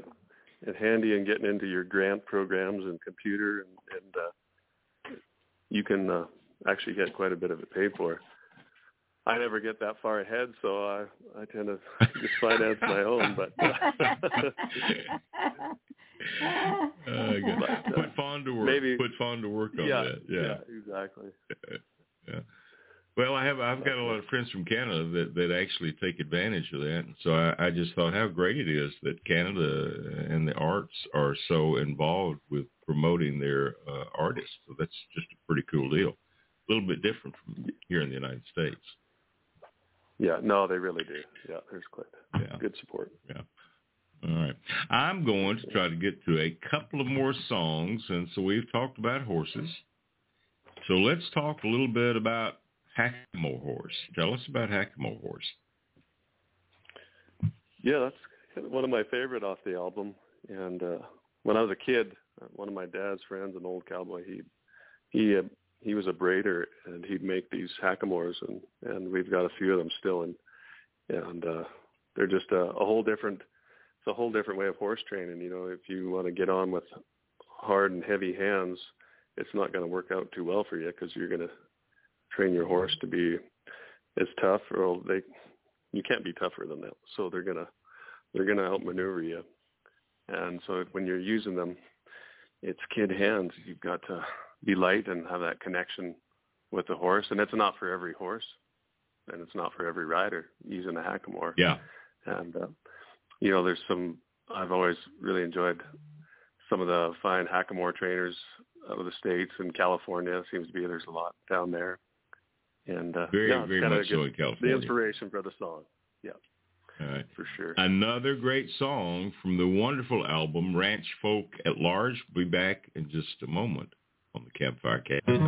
at handy and getting into your grant programs and computer, and, and uh, you can uh, actually get quite a bit of it paid for. I never get that far ahead, so I I tend to just finance my own. But uh, Uh, good luck. Put Fawn to work. Maybe. Put Fawn to work on yeah, that. Yeah, yeah exactly. Yeah, yeah. Well, I have. I've got a lot of friends from Canada that, that actually take advantage of that. So I, I just thought how great it is that Canada and the arts are so involved with promoting their uh, artists. So that's just a pretty cool deal. A little bit different from here in the United States. Yeah. No, they really do. Yeah. There's good. Yeah. Good support. Yeah. All right. I'm going to try to get to a couple of more songs, and so we've talked about horses. So let's talk a little bit about Hackamore horse. Tell us about Hackamore horse. Yeah, that's kind of one of my favorite off the album. And uh, when I was a kid, one of my dad's friends, an old cowboy, he he uh, he was a braider, and he'd make these hackamores, and, and we've got a few of them still, and and uh, they're just a, a whole different it's a whole different way of horse training. You know, if you want to get on with hard and heavy hands, it's not going to work out too well for you because you're going to train your horse to be as tough, or they you can't be tougher than that. So they're gonna they're gonna outmaneuver you. And so when you're using them, it's kid hands. You've got to be light and have that connection with the horse. And it's not for every horse, and it's not for every rider using a hackamore. Yeah. And uh, you know, there's some I've always really enjoyed some of the fine hackamore trainers out of the States and California. It seems to be there's a lot down there. And uh, very, yeah, very much so in California. The inspiration for the song. Yeah. All right. For sure. Another great song from the wonderful album, Ranch Folk at Large. We'll be back in just a moment on the Campfire Cafe.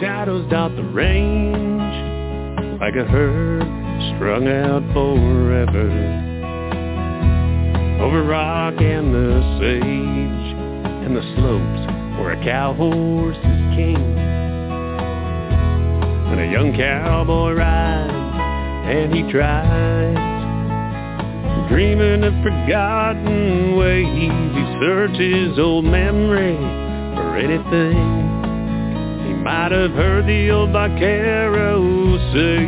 Shadows dot the range like a herd strung out forever. Over rock and the sage and the slopes where a cow horse is king. And a young cowboy rides and he tries, dreaming of forgotten ways. He searches old memory for anything might have heard the old vaquero say.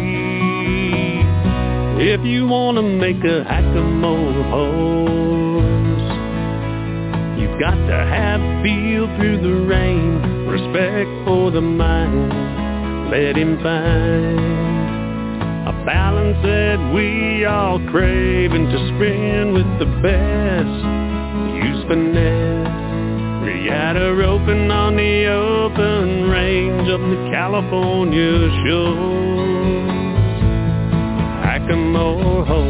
If you want to make a hackamore horse, you've got to have feel through the rain, respect for the mind, let him find a balance that we all crave, and to spin with the best, use finesse. Riata roping on the open range of the California shores. Hackamore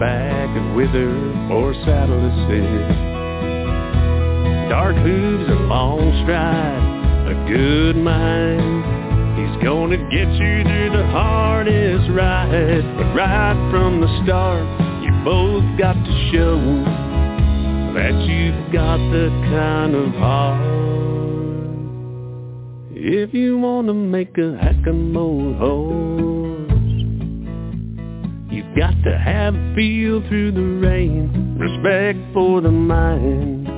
back of wither or saddle assist, dark hooves and long stride, a good mind. He's gonna get you through the hardest ride, but right from the start, you both got to show that you've got the kind of heart. If you wanna make a hackamore hole, got to have feel through the rain, respect for the mind,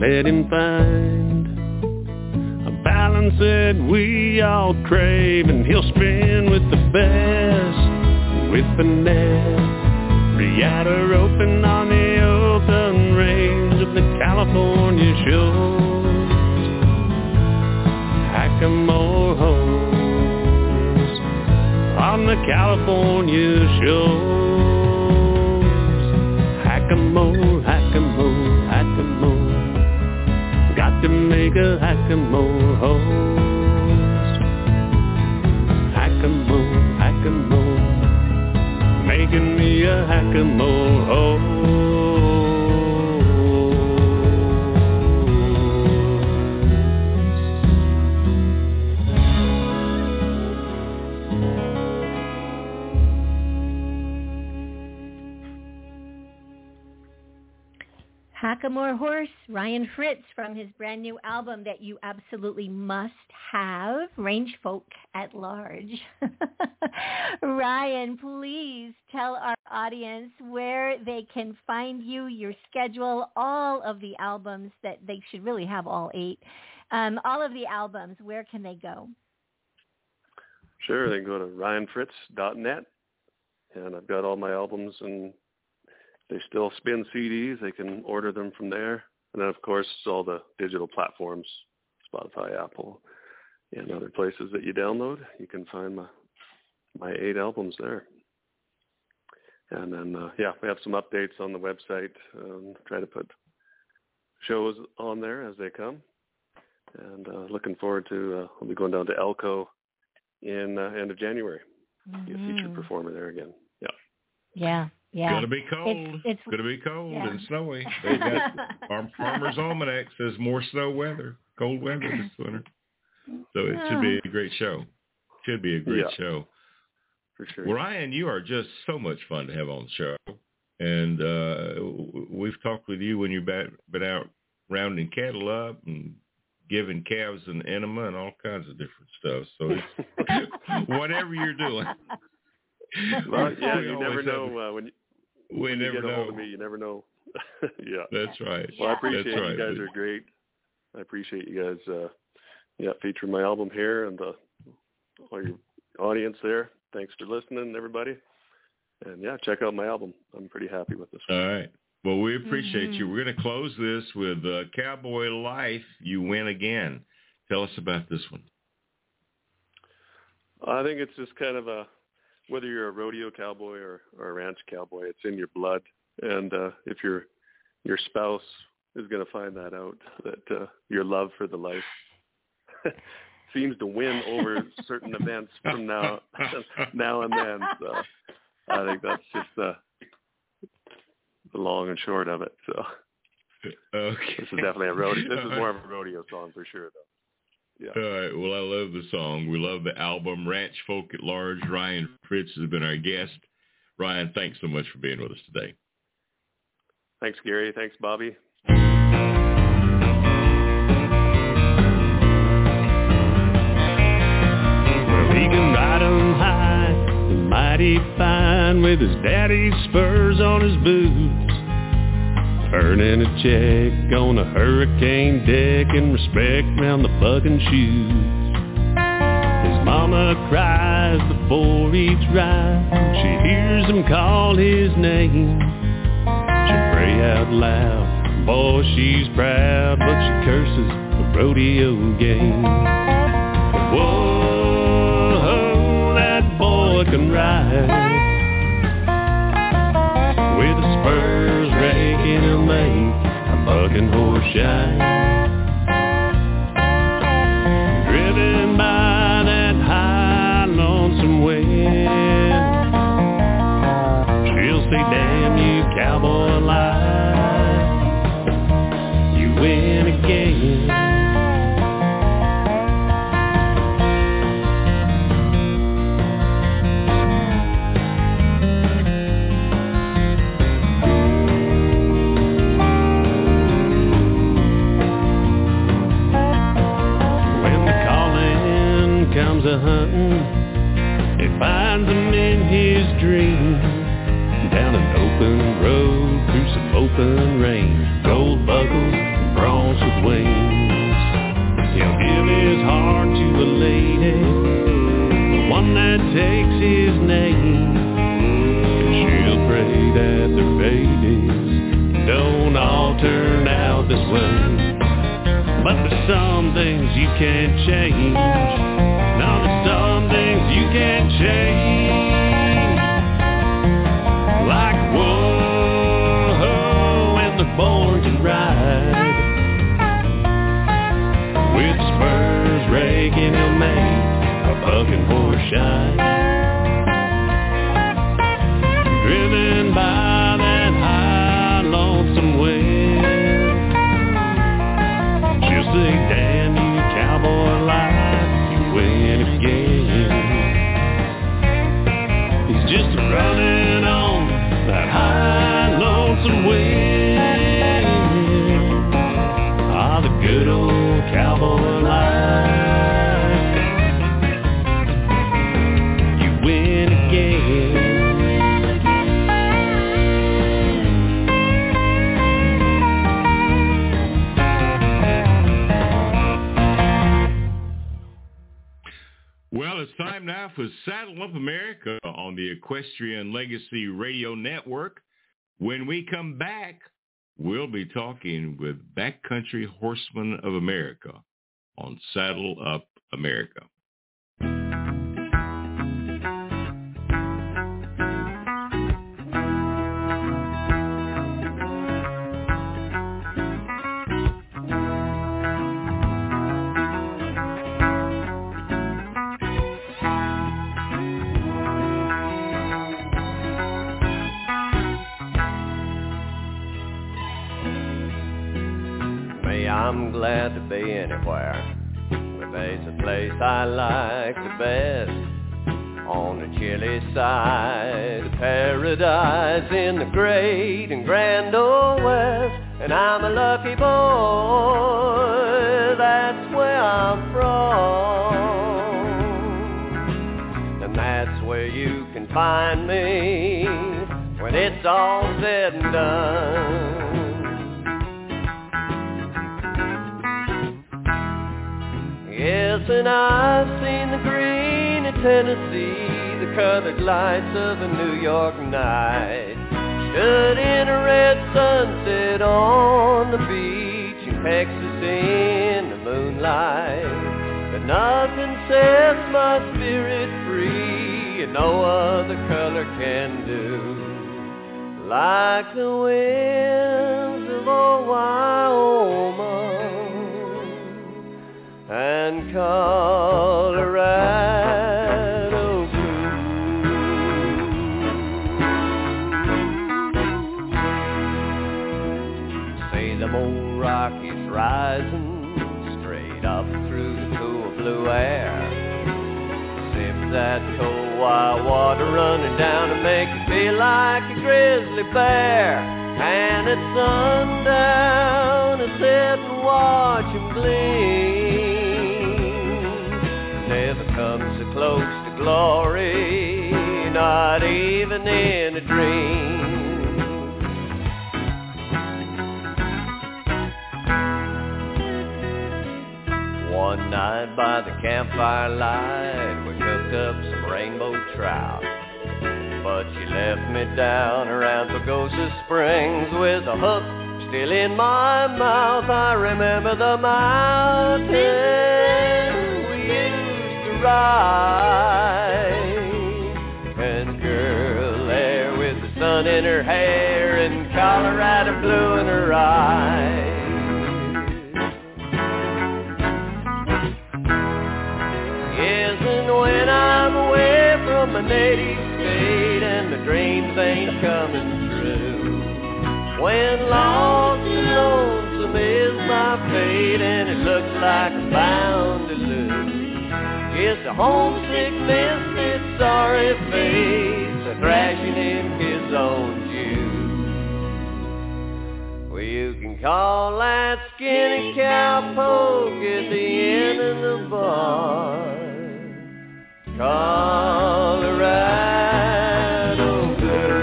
let him find a balance that we all crave, and he'll spin with the best, with finesse. Riata roping on the open range of the California shores. Hackamore home on the California shores. Hackamore, hackamore, hackamore. Got to make a hackamore horse. Hackamore, hackamore. Making me a hackamore horse. Hackamore Horse, Ryan Fritz, from his brand new album that you absolutely must have, Ranch Folk at Large. Ryan, please tell our audience where they can find you, your schedule, all of the albums that they should really have all eight. Um, all of the albums, where can they go? Sure, they can go to ryan fritz dot net, and I've got all my albums, and they still spin C Ds. They can order them from there. And then, of course, all the digital platforms, Spotify, Apple, and other places that you download. You can find my, my eight albums there. And then, uh, yeah, we have some updates on the website. Um, try to put shows on there as they come. And uh, looking forward to, uh, we'll be going down to Elko in uh, end of January. Mm-hmm. Be a featured performer there again. Yeah. Yeah. Yeah. Gonna be cold. It's, it's gonna be cold yeah. and snowy. They got our Farmer's Almanac says more snow weather, cold weather this winter. So it yeah. should be a great show. Should be a great yeah. show. For sure. Well, Ryan, you are just so much fun to have on the show, and uh, we've talked with you when you've been out rounding cattle up and giving calves an enema and all kinds of different stuff. So whatever you're doing. Well, yeah, you never know uh, when. You, We when never you get know. Hold of me, you never know. yeah, that's right. Well, I appreciate that's you right. guys are great. I appreciate you guys. Uh, yeah, featuring my album here and uh, all your audience there. Thanks for listening, everybody. And yeah, check out my album. I'm pretty happy with this one. All right. Well, we appreciate mm-hmm. you. We're going to close this with uh, "Cowboy Life." You win again. Tell us about this one. I think it's just kind of a. Whether you're a rodeo cowboy or, or a ranch cowboy, it's in your blood. And uh, if your your spouse is going to find that out, that uh, your love for the life seems to win over certain events from now now and then. So I think that's just uh, the long and short of it. So okay. This is definitely a rodeo. This is more of a rodeo song for sure, though. Yeah. All right. Well, I love the song. We love the album, Ranch Folk at Large. Ryan Fritz has been our guest. Ryan, thanks so much for being with us today. Thanks, Gary. Thanks, Bobby. Well, he can ride him high and mighty fine with his daddy's spurs on his boots. Earning a check on a hurricane deck and respect round the fucking chutes. His mama cries before each ride. She hears him call his name. She pray out loud. Boy, she's proud, but she curses the rodeo game. Whoa, that boy can ride. With the spurs raking he'll make a bucking horse shine. Driven by that high lonesome wind, she'll say, damn you cowboy life, you win again. Comes a hunting, it finds him in his dream. Down an open road through some open range, gold buckles and bronze with wings. He'll give his heart to a lady, the one that takes his name. And she'll pray that their babies don't all turn out this way. But there's some things you can't change. Now there's some things you can't change. Like whoa, when they're born to ride. With spurs raking, he'll make a bucking horse shine. Driven by that high lonesome wind, she'll say, damn you cowboy life, time now for Saddle Up America on the Equestrian Legacy Radio Network. When we come back, we'll be talking with Backcountry Horsemen of America on Saddle Up America. I'm glad to be anywhere, but there's a place I like the best, on the chilly side of paradise, in the great and grand old west, and I'm a lucky boy, that's where I'm from, and that's where you can find me, when it's all said and done. Yes, and I've seen the green of Tennessee, the colored lights of a New York night. Stood in a red sunset on the beach in Texas in the moonlight. But nothing sets my spirit free, and no other color can do. Like the winds of old Wyoming and Colorado Blue. See them old Rockies rising straight up through the cool blue air. Sip that cold wild water running down to make you feel like a grizzly bear. And at sundown I sit and watch them gleam. Never comes so close to glory, not even in a dream. One night by the campfire light, we cooked up some rainbow trout, but she left me down around Augusta Springs with a hook still in my mouth. I remember the mountain and girl there with the sun in her hair and Colorado blue in her eyes. Yes, and when I'm away from my native state and the dreams ain't coming true, when lost and lonesome is my fate and it looks like I'm bound to lose, it's the homesickness, it's sorry face, a thrashing in his own juice. Well, you can call that skinny cowpoke at the end of the bar Colorado Blue.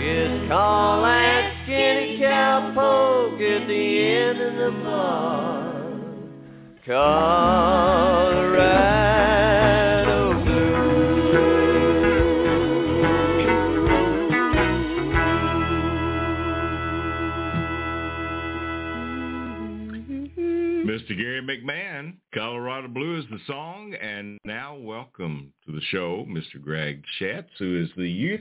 Just call that skinny cowpoke at the Colorado Blue. Mister Gary McMahon, Colorado Blue is the song, and now welcome to the show, Mister Greg Schatz, who is the youth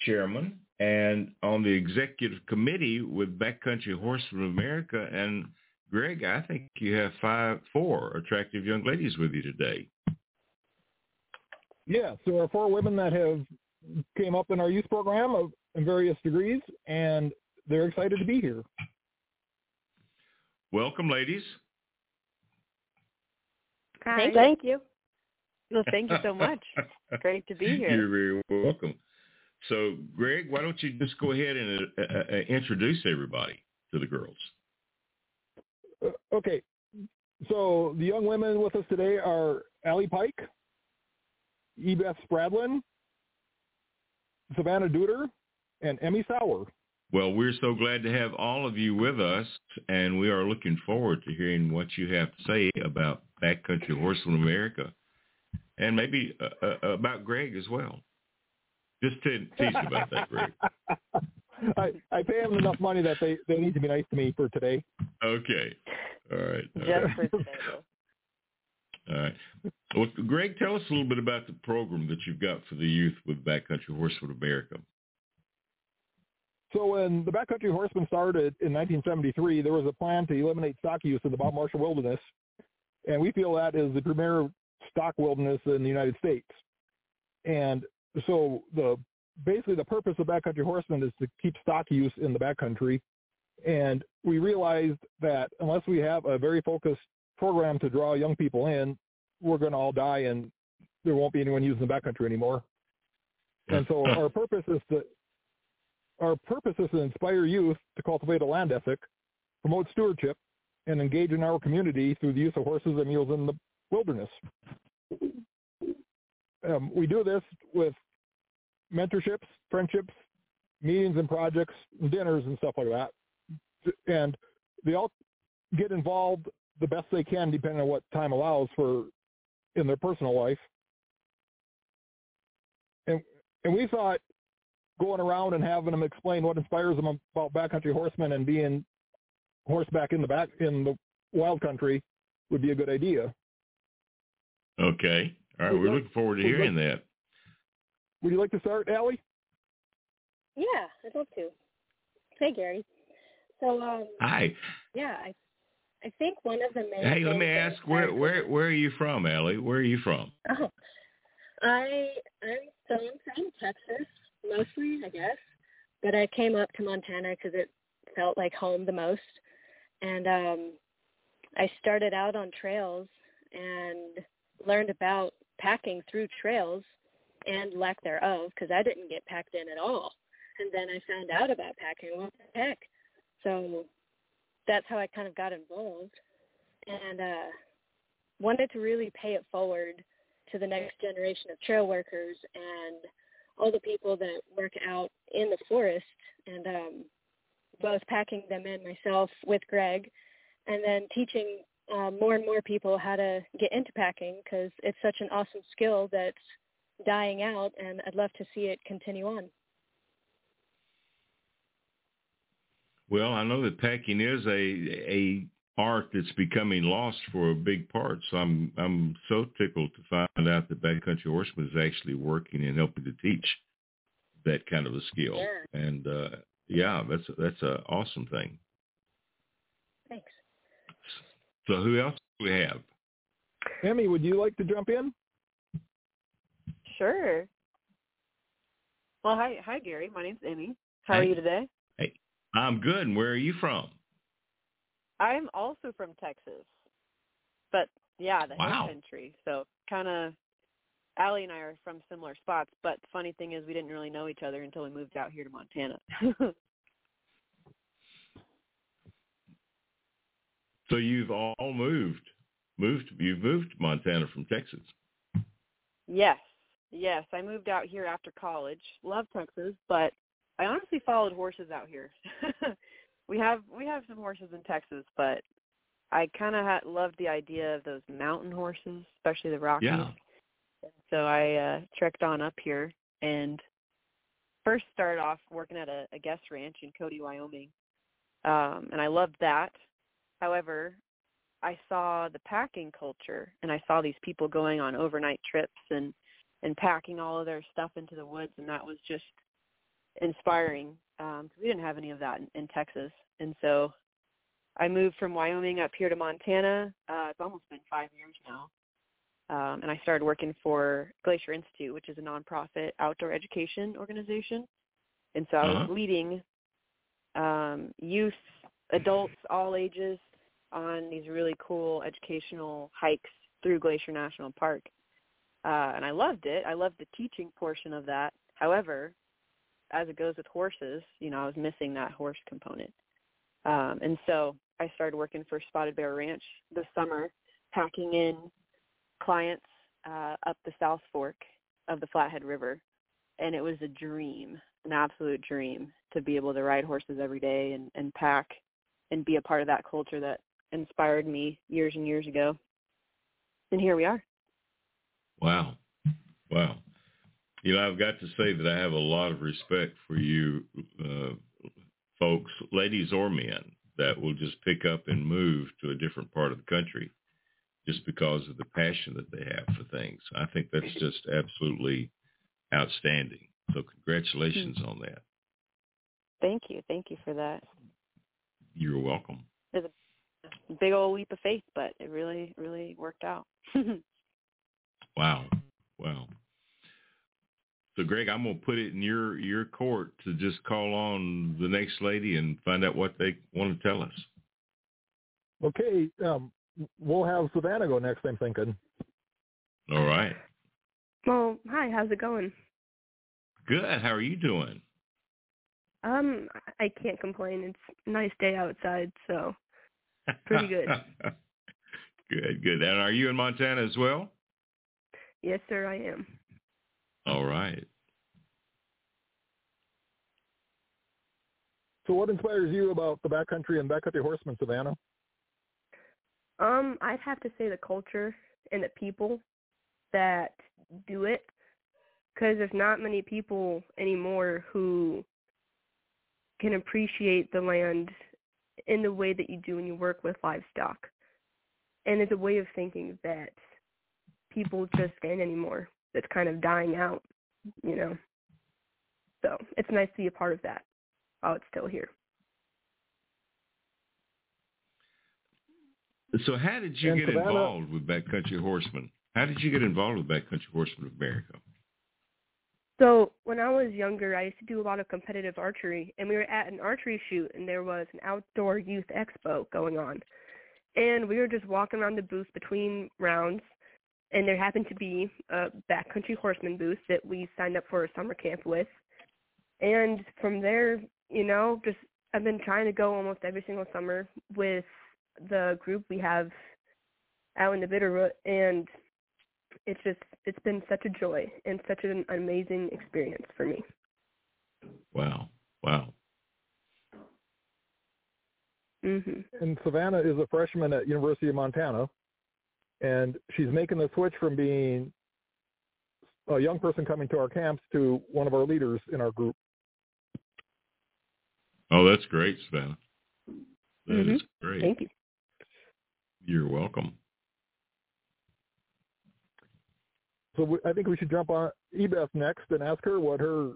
chairman and on the executive committee with Backcountry Horsemen of America. And Greg, I think you have five, four attractive young ladies with you today. Yeah, so our four women that have came up in our youth program of, in various degrees, and they're excited to be here. Welcome, ladies. Hi. Thank you. Well, thank you so much. Great to be here. You're very welcome. So, Greg, why don't you just go ahead and uh, uh, introduce everybody to the girls? Okay. So the young women with us today are Allie Pike, Ebeth Spradlin, Savannah Duder, and Emmy Sauer. Well, we're so glad to have all of you with us, and we are looking forward to hearing what you have to say about Backcountry Horsemen of America, and maybe uh, uh, about Greg as well. Just to tease about that, Greg. I, I pay them enough money that they, they need to be nice to me for today. Okay. All right. All Just right. for today, though. All right. Well, Greg, tell us a little bit about the program that you've got for the youth with Backcountry Horsemen of America. So when the Backcountry Horsemen started in nineteen seventy-three, there was a plan to eliminate stock use in the Bob Marshall Wilderness, and we feel that is the premier stock wilderness in the United States. And so the basically the purpose of Backcountry Horsemen is to keep stock use in the backcountry, and we realized that unless we have a very focused program to draw young people in, we're going to all die, and there won't be anyone using the backcountry anymore. And so our purpose is to Our purpose is to inspire youth to cultivate a land ethic, promote stewardship, and engage in our community through the use of horses and mules in the wilderness. Um, we do this with mentorships, friendships, meetings and projects, and dinners and stuff like that. And they all get involved the best they can, depending on what time allows for in their personal life. And and we thought, going around and having them explain what inspires them about backcountry horsemen and being horseback in the back in the wild country would be a good idea. Okay. All right. Would We're like, looking forward to hearing like, that. Would you like to start, Allie? Yeah, I'd love to. Hey, Gary. So, um, hi. Yeah, I, I think one of the main. Hey, let me ask where where where are you from, Allie? Where are you from? Oh, I I'm so I'm from Texas. Mostly, I guess, but I came up to Montana because it felt like home the most, and um, I started out on trails and learned about packing through trails and lack thereof, because I didn't get packed in at all, and then I found out about packing, what the heck, so that's how I kind of got involved, and uh, wanted to really pay it forward to the next generation of trail workers and all the people that work out in the forest, and um, both packing them in myself with Greg and then teaching uh, more and more people how to get into packing, because it's such an awesome skill that's dying out, and I'd love to see it continue on. Well, I know that packing is a a art that's becoming lost for a big part. So I'm I'm so tickled to find out that Backcountry Horsemen is actually working and helping to teach that kind of a skill. Yeah. And uh, yeah, that's that's an awesome thing. Thanks. So who else do we have? Emmy, would you like to jump in? Sure. Well, hi, hi Gary. My name's Emmy. How hey. are you today? Hey, I'm good. And where are you from? I'm also from Texas, but yeah, the wow. hill country. So kind of, Allie and I are from similar spots, but the funny thing is we didn't really know each other until we moved out here to Montana. So you've all moved, moved, you've moved to Montana from Texas. Yes, yes. I moved out here after college. Love Texas, but I honestly followed horses out here. We have we have some horses in Texas, but I kind of ha- loved the idea of those mountain horses, especially the Rockies. Yeah. So I uh, trekked on up here and first started off working at a, a guest ranch in Cody, Wyoming, um, and I loved that. However, I saw the packing culture, and I saw these people going on overnight trips and, and packing all of their stuff into the woods, and that was just inspiring. Um, we didn't have any of that in, in Texas. And so I moved from Wyoming up here to Montana. Uh, it's almost been five years now. Um, and I started working for Glacier Institute, which is a nonprofit outdoor education organization. And so I was uh-huh. leading um, youth, adults, all ages on these really cool educational hikes through Glacier National Park. Uh, and I loved it. I loved the teaching portion of that. However, as it goes with horses, you know, I was missing that horse component. Um, and so I started working for Spotted Bear Ranch this summer, packing in clients uh, up the South Fork of the Flathead River. And it was a dream. an absolute dream to be able to ride horses every day and, and pack and be a part of that culture that inspired me years and years ago. And here we are. Wow. Wow. You know, I've got to say that I have a lot of respect for you uh, folks, ladies or men, that will just pick up and move to a different part of the country just because of the passion that they have for things. I think that's just absolutely outstanding. So congratulations mm-hmm. on that. Thank you. Thank you for that. You're welcome. It's a big old leap of faith, but it really, really worked out. Wow. Wow. So, Greg, I'm going to put it in your, your court to just call on the next lady and find out what they want to tell us. Okay. Um, we'll have Savannah go next, I'm thinking. All right. Well, hi. How's it going? Good. How are you doing? Um, I can't complain. It's a nice day outside, so pretty good. Good, good. And are you in Montana as well? Yes, sir, I am. All right. So what inspires you about the backcountry and backcountry horsemen, Savannah? Um, I'd have to say the culture and the people that do it, because there's not many people anymore who can appreciate the land in the way that you do when you work with livestock. And it's a way of thinking that people just can't anymore. That's kind of dying out, you know. So it's nice to be a part of that while it's still here. So how did you and get Savannah, involved with Backcountry Horsemen? How did you get involved with Backcountry Horsemen of America? So when I was younger, I used to do a lot of competitive archery, and we were at an archery shoot, and there was an outdoor youth expo going on. And we were just walking around the booth between rounds, and there happened to be a backcountry horseman booth that we signed up for a summer camp with. And from there, you know, just I've been trying to go almost every single summer with the group we have out in the Bitterroot, and it's just, it's been such a joy and such an amazing experience for me. Wow. Wow. Mm-hmm. And Savannah is a freshman at University of Montana, and she's making the switch from being a young person coming to our camps to one of our leaders in our group. Oh, that's great, Savannah. That mm-hmm. is great. Thank you. You're welcome. So we, I think we should jump on Ebeth next and ask her what her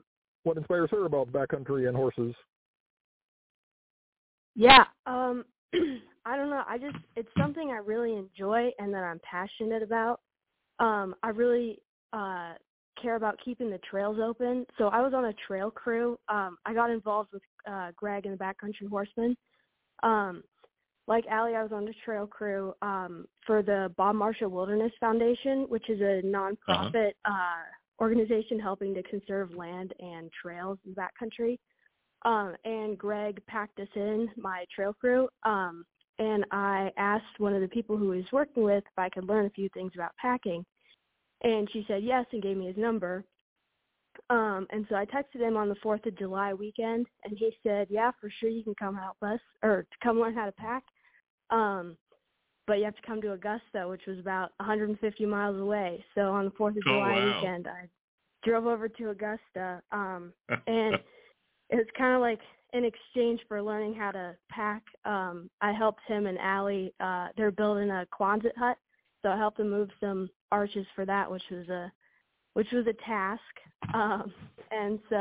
what inspires her about backcountry and horses. Yeah, um, I don't know. I just it's something I really enjoy and that I'm passionate about. Um, I really uh, care about keeping the trails open. So I was on a trail crew. Um, I got involved with uh, Greg and the Backcountry Horsemen. Um, Like Allie, I was on the trail crew um, for the Bob Marshall Wilderness Foundation, which is a nonprofit uh-huh. uh, organization helping to conserve land and trails in the backcountry. Um, and Greg packed us in, my trail crew, um, and I asked one of the people who he was working with if I could learn a few things about packing. And she said yes and gave me his number. Um, and so I texted him on the fourth of July weekend, and he said, yeah, for sure you can come help us, or come learn how to pack. Um, but you have to come to Augusta, which was about one hundred fifty miles away. So on the fourth of July oh, wow. weekend, I drove over to Augusta, um, and it was kind of like in exchange for learning how to pack. Um, I helped him and Allie. Uh, they're building a Quonset hut, so I helped them move some arches for that, which was a which was a task. Um, and so,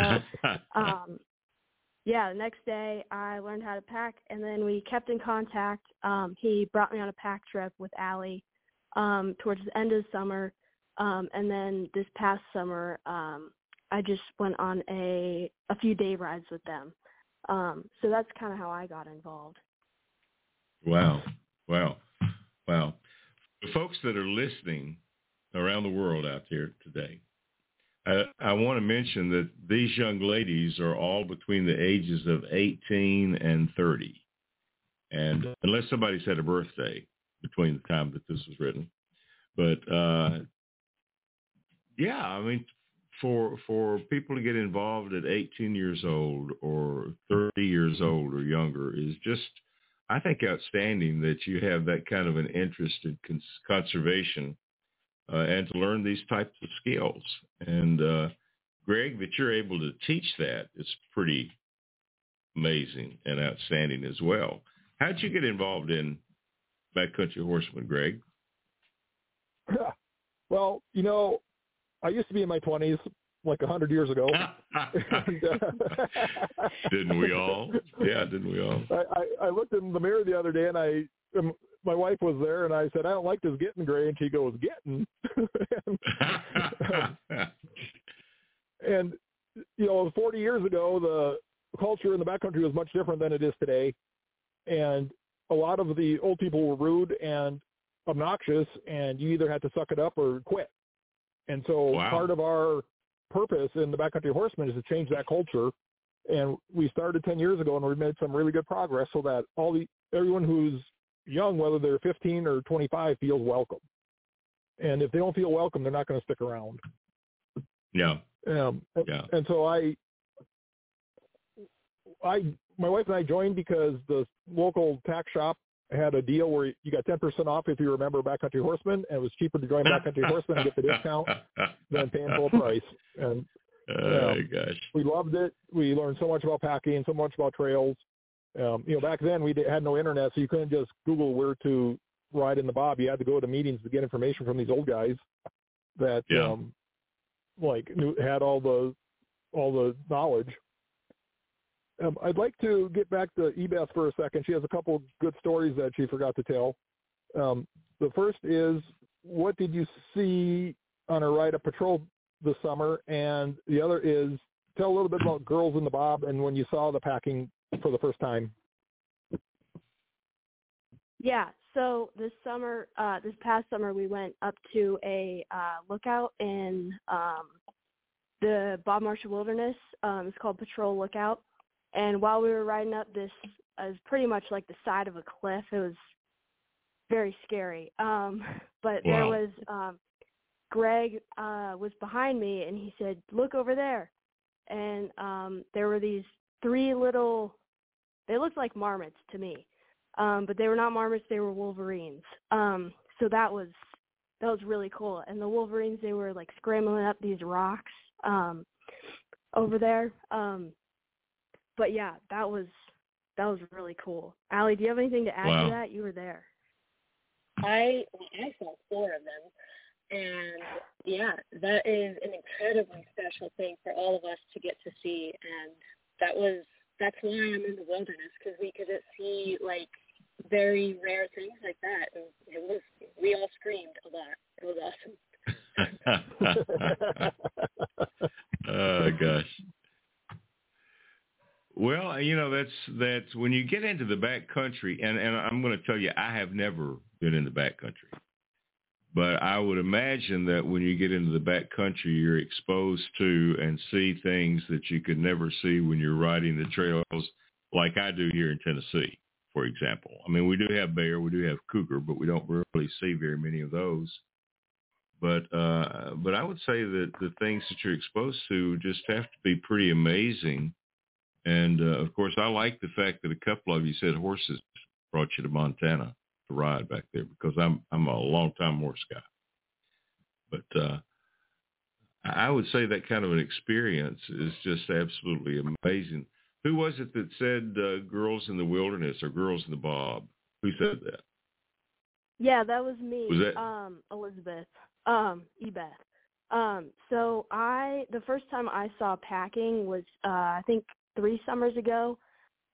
um, yeah, the next day I learned how to pack, and then we kept in contact. Um, he brought me on a pack trip with Allie um, towards the end of the summer. Um, and then this past summer, um, I just went on a, a few day rides with them. Um, so that's kind of how I got involved. Wow. Wow. Wow. The folks that are listening around the world out there today, I, I want to mention that these young ladies are all between the ages of eighteen and thirty. And unless somebody's had a birthday between the time that this was written. But, uh, yeah, I mean, for for people to get involved at eighteen years old or thirty years old or younger is just, I think, outstanding that you have that kind of an interest in cons- conservation uh, and to learn these types of skills. And uh, Greg, that you're able to teach that is pretty amazing and outstanding as well. How did you get involved in Backcountry Horsemen, Greg? Well, you know, I used to be in my twenties like one hundred years ago. and, uh, didn't we all? Yeah, didn't we all? I, I, I looked in the mirror the other day, and I um, my wife was there, and I said, I don't like this getting gray, and she goes, getting? and, um, and, you know, forty years ago, the culture in the backcountry was much different than it is today, and a lot of the old people were rude and obnoxious, and you either had to suck it up or quit. And so wow. part of our purpose in the Backcountry Horsemen is to change that culture. And we started ten years ago, and we made some really good progress so that all the everyone who's young, whether they're fifteen or twenty-five, feels welcome. And if they don't feel welcome, they're not going to stick around. Yeah. Um, yeah. And so I, I, my wife and I joined because the local tack shop had a deal where you got ten percent off if you remember Backcountry Horsemen, and it was cheaper to join Backcountry Horsemen and get the discount than paying full price. And oh, uh, gosh. We loved it. We learned so much about packing, so much about trails. Um, you know, back then we did, had no internet, so you couldn't just Google where to ride in the bob. You had to go to meetings to get information from these old guys that yeah. um, like knew, had all the all the knowledge. Um, I'd like to get back to E B S for a second. She has a couple good stories that she forgot to tell. Um, the first is, what did you see on her ride a patrol this summer? And the other is, tell a little bit about Girls in the Bob and when you saw the packing for the first time. Yeah, so this summer, uh, this past summer, we went up to a uh, lookout in um, the Bob Marshall Wilderness. Um, it's called Patrol Lookout. And while we were riding up this, it was pretty much like the side of a cliff. It was very scary. Um, but wow. there was, um, Greg uh, was behind me, and he said, look over there. And um, there were these three little, they looked like marmots to me. Um, but they were not marmots, they were wolverines. Um, so that was, that was really cool. And the wolverines, they were like scrambling up these rocks um, over there. Um But yeah, that was that was really cool. Allie, do you have anything to add wow. to that? You were there. I I saw four of them, and yeah, that is an incredibly special thing for all of us to get to see. And that was that's why I'm in the wilderness, because we could see like very rare things like that. And it was we all screamed a lot. It was awesome. Oh gosh. Well, you know, that's that's when you get into the backcountry, and, and I'm going to tell you, I have never been in the backcountry. But I would imagine that when you get into the backcountry, you're exposed to and see things that you could never see when you're riding the trails like I do here in Tennessee, for example. I mean, we do have bear, we do have cougar, but we don't really see very many of those. But uh, but I would say that the things that you're exposed to just have to be pretty amazing. And, uh, of course, I like the fact that a couple of you said horses brought you to Montana to ride back there, because I'm I'm a long-time horse guy. But uh, I would say that kind of an experience is just absolutely amazing. Who was it that said uh, Girls in the Wilderness or Girls in the Bob? Who said that? Yeah, that was me, was that? Um, Elizabeth, um, Ebeth. Um, so I the first time I saw packing was, uh, I think, three summers ago.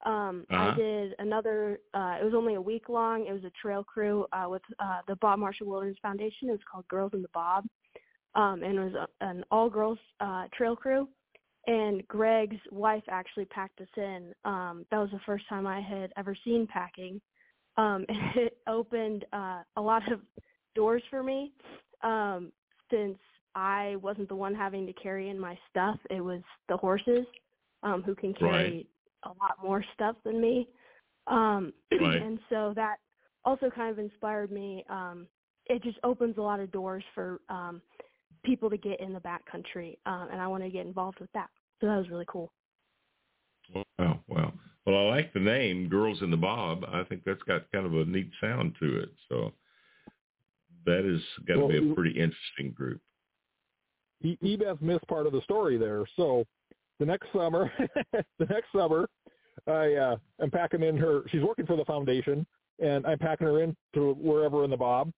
Um, uh-huh. I did another, uh, it was only a week long. It was a trail crew uh, with uh, the Bob Marshall Wilderness Foundation. It was called Girls in the Bob. Um, and it was a, an all-girls uh, trail crew. And Greg's wife actually packed us in. Um, that was the first time I had ever seen packing. Um, and it opened uh, a lot of doors for me um, since I wasn't the one having to carry in my stuff. It was the horses. Um, who can carry right. a lot more stuff than me. Um, right. And so that also kind of inspired me. Um, it just opens a lot of doors for um, people to get in the backcountry, um, and I wanted to get involved with that. So that was really cool. Wow, wow. Well, I like the name, Girls in the Bob. I think that's got kind of a neat sound to it. So that has got to well, be a pretty interesting group. Ebeth missed part of the story there. So the next summer, the next summer, I, uh, I'm packing in her. She's working for the foundation, and I'm packing her in to wherever in the Bob.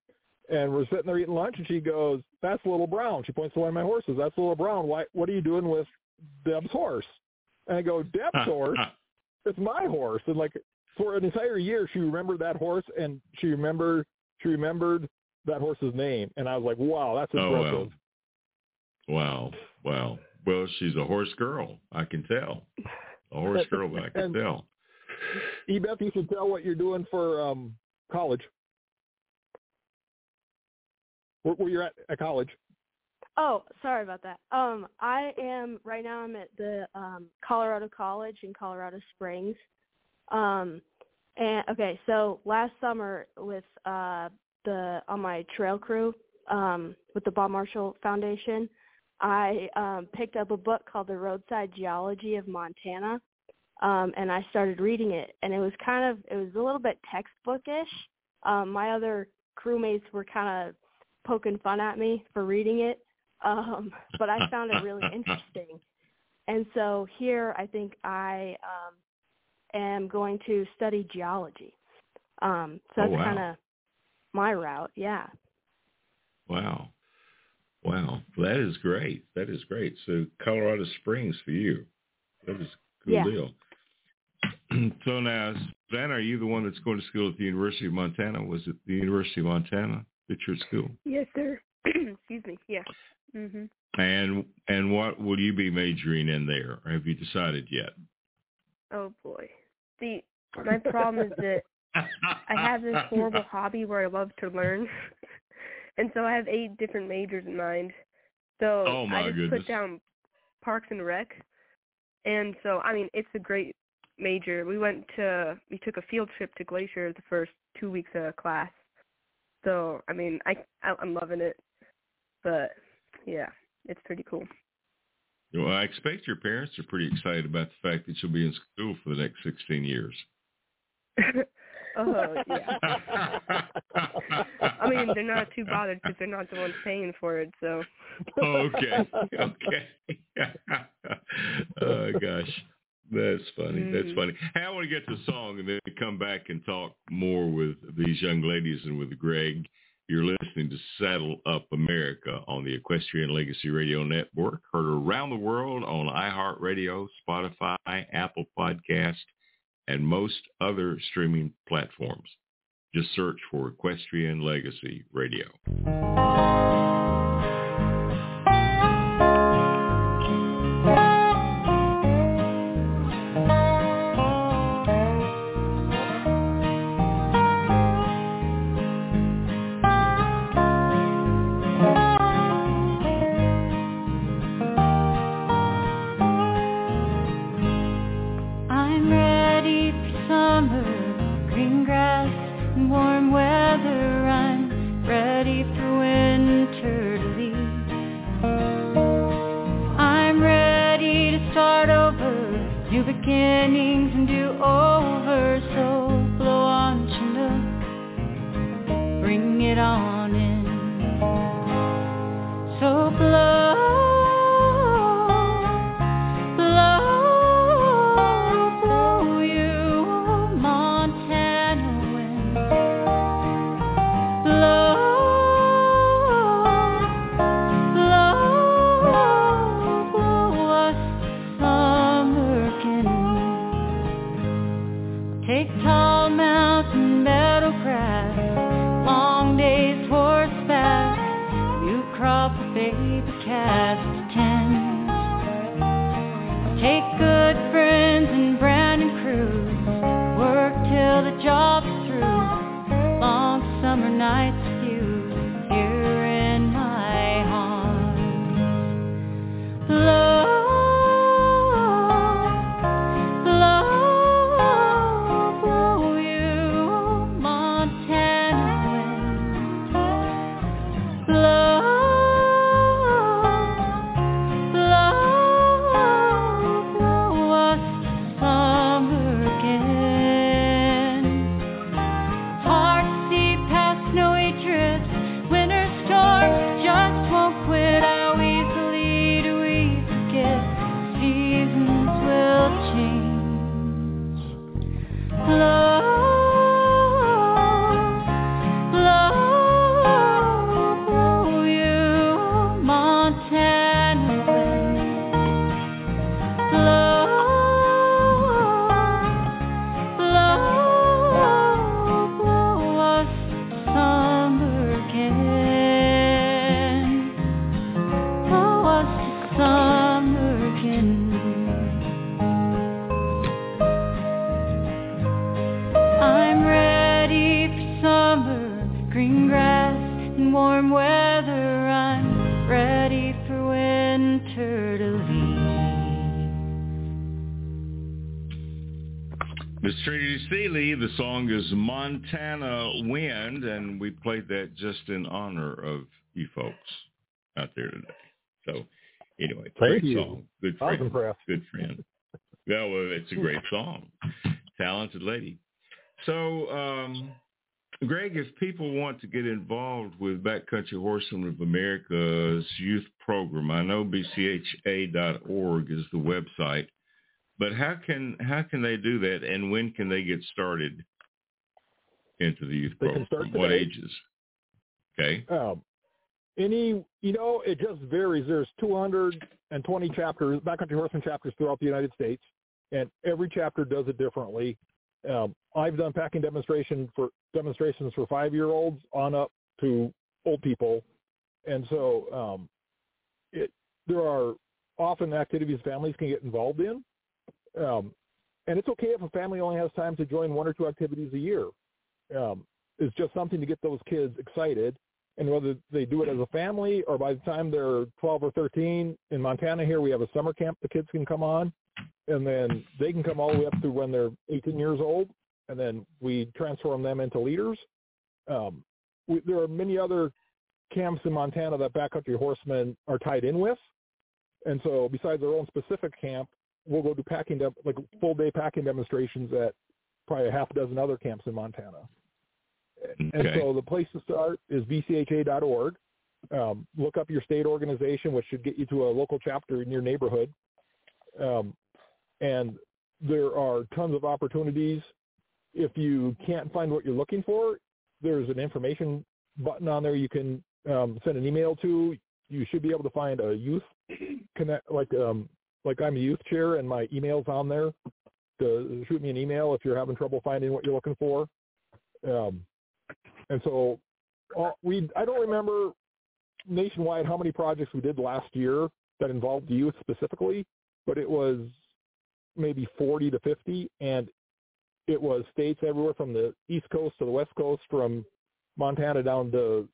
And we're sitting there eating lunch, and she goes, "That's Little Brown." She points to one of my horses. "That's Little Brown. Why? What are you doing with Deb's horse?" And I go, "Deb's horse? It's my horse." And like for an entire year, she remembered that horse, and she remembered she remembered that horse's name. And I was like, "Wow, that's impressive." Oh, wow. wow, wow. Well, she's a horse girl. I can tell. A horse girl, I can and, tell. Ebeth, you should tell what you're doing for um, college. Where you're at at college? Oh, sorry about that. Um, I am right now. I'm at the um, Colorado College in Colorado Springs. Um, and okay, so last summer with uh, the on my trail crew um, with the Bob Marshall Foundation, I um, picked up a book called The Roadside Geology of Montana, um, and I started reading it. And it was kind of it was a little bit textbookish. Um, my other crewmates were kind of poking fun at me for reading it, um, but I found it really interesting. And so here I think I um, am going to study geology. Um, so that's oh, wow. kind of my route, yeah. Wow. Wow. That is great. That is great. So Colorado Springs for you. That is a good yeah. deal. So now, Savannah, are you the one that's going to school at the University of Montana? Was it the University of Montana? At your school? Yes, sir. Excuse me. Yeah. Mm-hmm. And and what will you be majoring in there? Or have you decided yet? Oh boy. See, my problem is that I have this horrible hobby where I love to learn, and so I have eight different majors in mind. So oh my I just goodness. put down Parks and Rec, and so I mean it's a great major. We went to we took a field trip to Glacier the first two weeks of class. So, I mean, I, I'm loving it, but, yeah, it's pretty cool. Well, I expect your parents are pretty excited about the fact that you'll be in school for the next sixteen years. Oh, yeah. I mean, they're not too bothered because they're not the ones paying for it, so. Okay, okay. Oh, gosh. That's funny. Mm. That's funny. Hey, I want to get to the song and then come back and talk more with these young ladies and with Greg. You're listening to Saddle Up America on the Equestrian Legacy Radio Network, heard around the world on iHeartRadio, Spotify, Apple Podcast, and most other streaming platforms. Just search for Equestrian Legacy Radio. Love Miss Trinity Seeley, the song is Montana Wind, and we played that just in honor of you folks out there today. So anyway, great song. Good friend. Good friend. Yeah, well, it's a great song. Talented lady. So, um, Greg, if people want to get involved with Backcountry Horsemen of America's youth program, I know b c h a dot org is the website, but how can how can they do that, and when can they get started into the youth they program? Can start what ages? Okay. Um, any, you know, it just varies. There's two hundred twenty chapters, Backcountry Horsemen chapters throughout the United States, and every chapter does it differently. Um, I've done packing demonstration for demonstrations for five-year-olds on up to old people, and so um, it, there are often activities families can get involved in, um, and it's okay if a family only has time to join one or two activities a year. Um, it's just something to get those kids excited, and whether they do it as a family or by the time they're twelve or thirteen, in Montana here we have a summer camp the kids can come on. And then they can come all the way up to when they're eighteen years old, and then we transform them into leaders. Um, we, there are many other camps in Montana that Backcountry Horsemen are tied in with. And so besides our own specific camp, we'll go do packing, de- like full-day packing demonstrations at probably a half dozen other camps in Montana. Okay. And so the place to start is b c h a dot org. Um, look up your state organization, which should get you to a local chapter in your neighborhood. Um, and there are tons of opportunities. If you can't find what you're looking for, there's an information button on there you can um, send an email to. You should be able to find a youth connect, like um, like I'm a youth chair, and my email's on there. To shoot me an email if you're having trouble finding what you're looking for. Um, and so uh, we I don't remember nationwide how many projects we did last year that involved youth specifically, but it was maybe forty to fifty, and it was states everywhere from the East Coast to the West Coast, from Montana down to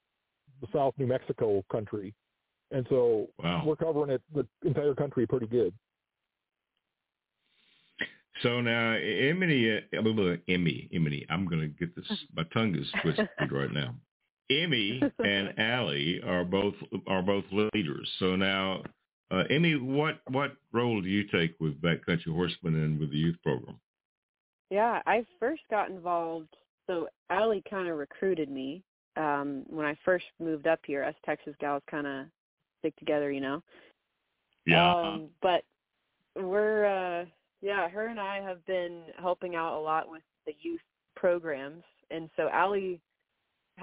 the South New Mexico country. And so wow. We're covering it, the entire country pretty good. So now, Emily, Emmy, Emily, I'm going to get this, my tongue is twisted right now. Emmy and Allie are both, are both leaders. So now, Uh, Emmy, what, what role do you take with Backcountry Horsemen and with the youth program? Yeah, I first got involved, so Allie kind of recruited me um, when I first moved up here. Us Texas gals kind of stick together, you know. Yeah. Um, but we're, uh, yeah, her and I have been helping out a lot with the youth programs, and so Allie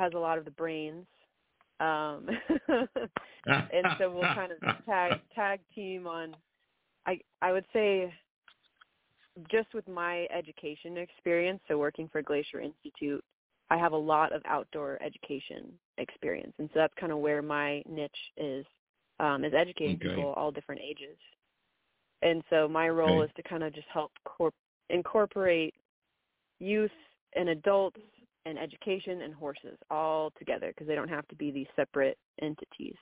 has a lot of the brains. Um, and so we'll kind of tag tag team on, I I would say, just with my education experience, so working for Glacier Institute, I have a lot of outdoor education experience. And so that's kind of where my niche is, um, is educating okay. people all different ages. And so my role okay. is to kind of just help corp- incorporate youth and adults and education and horses all together, because they don't have to be these separate entities.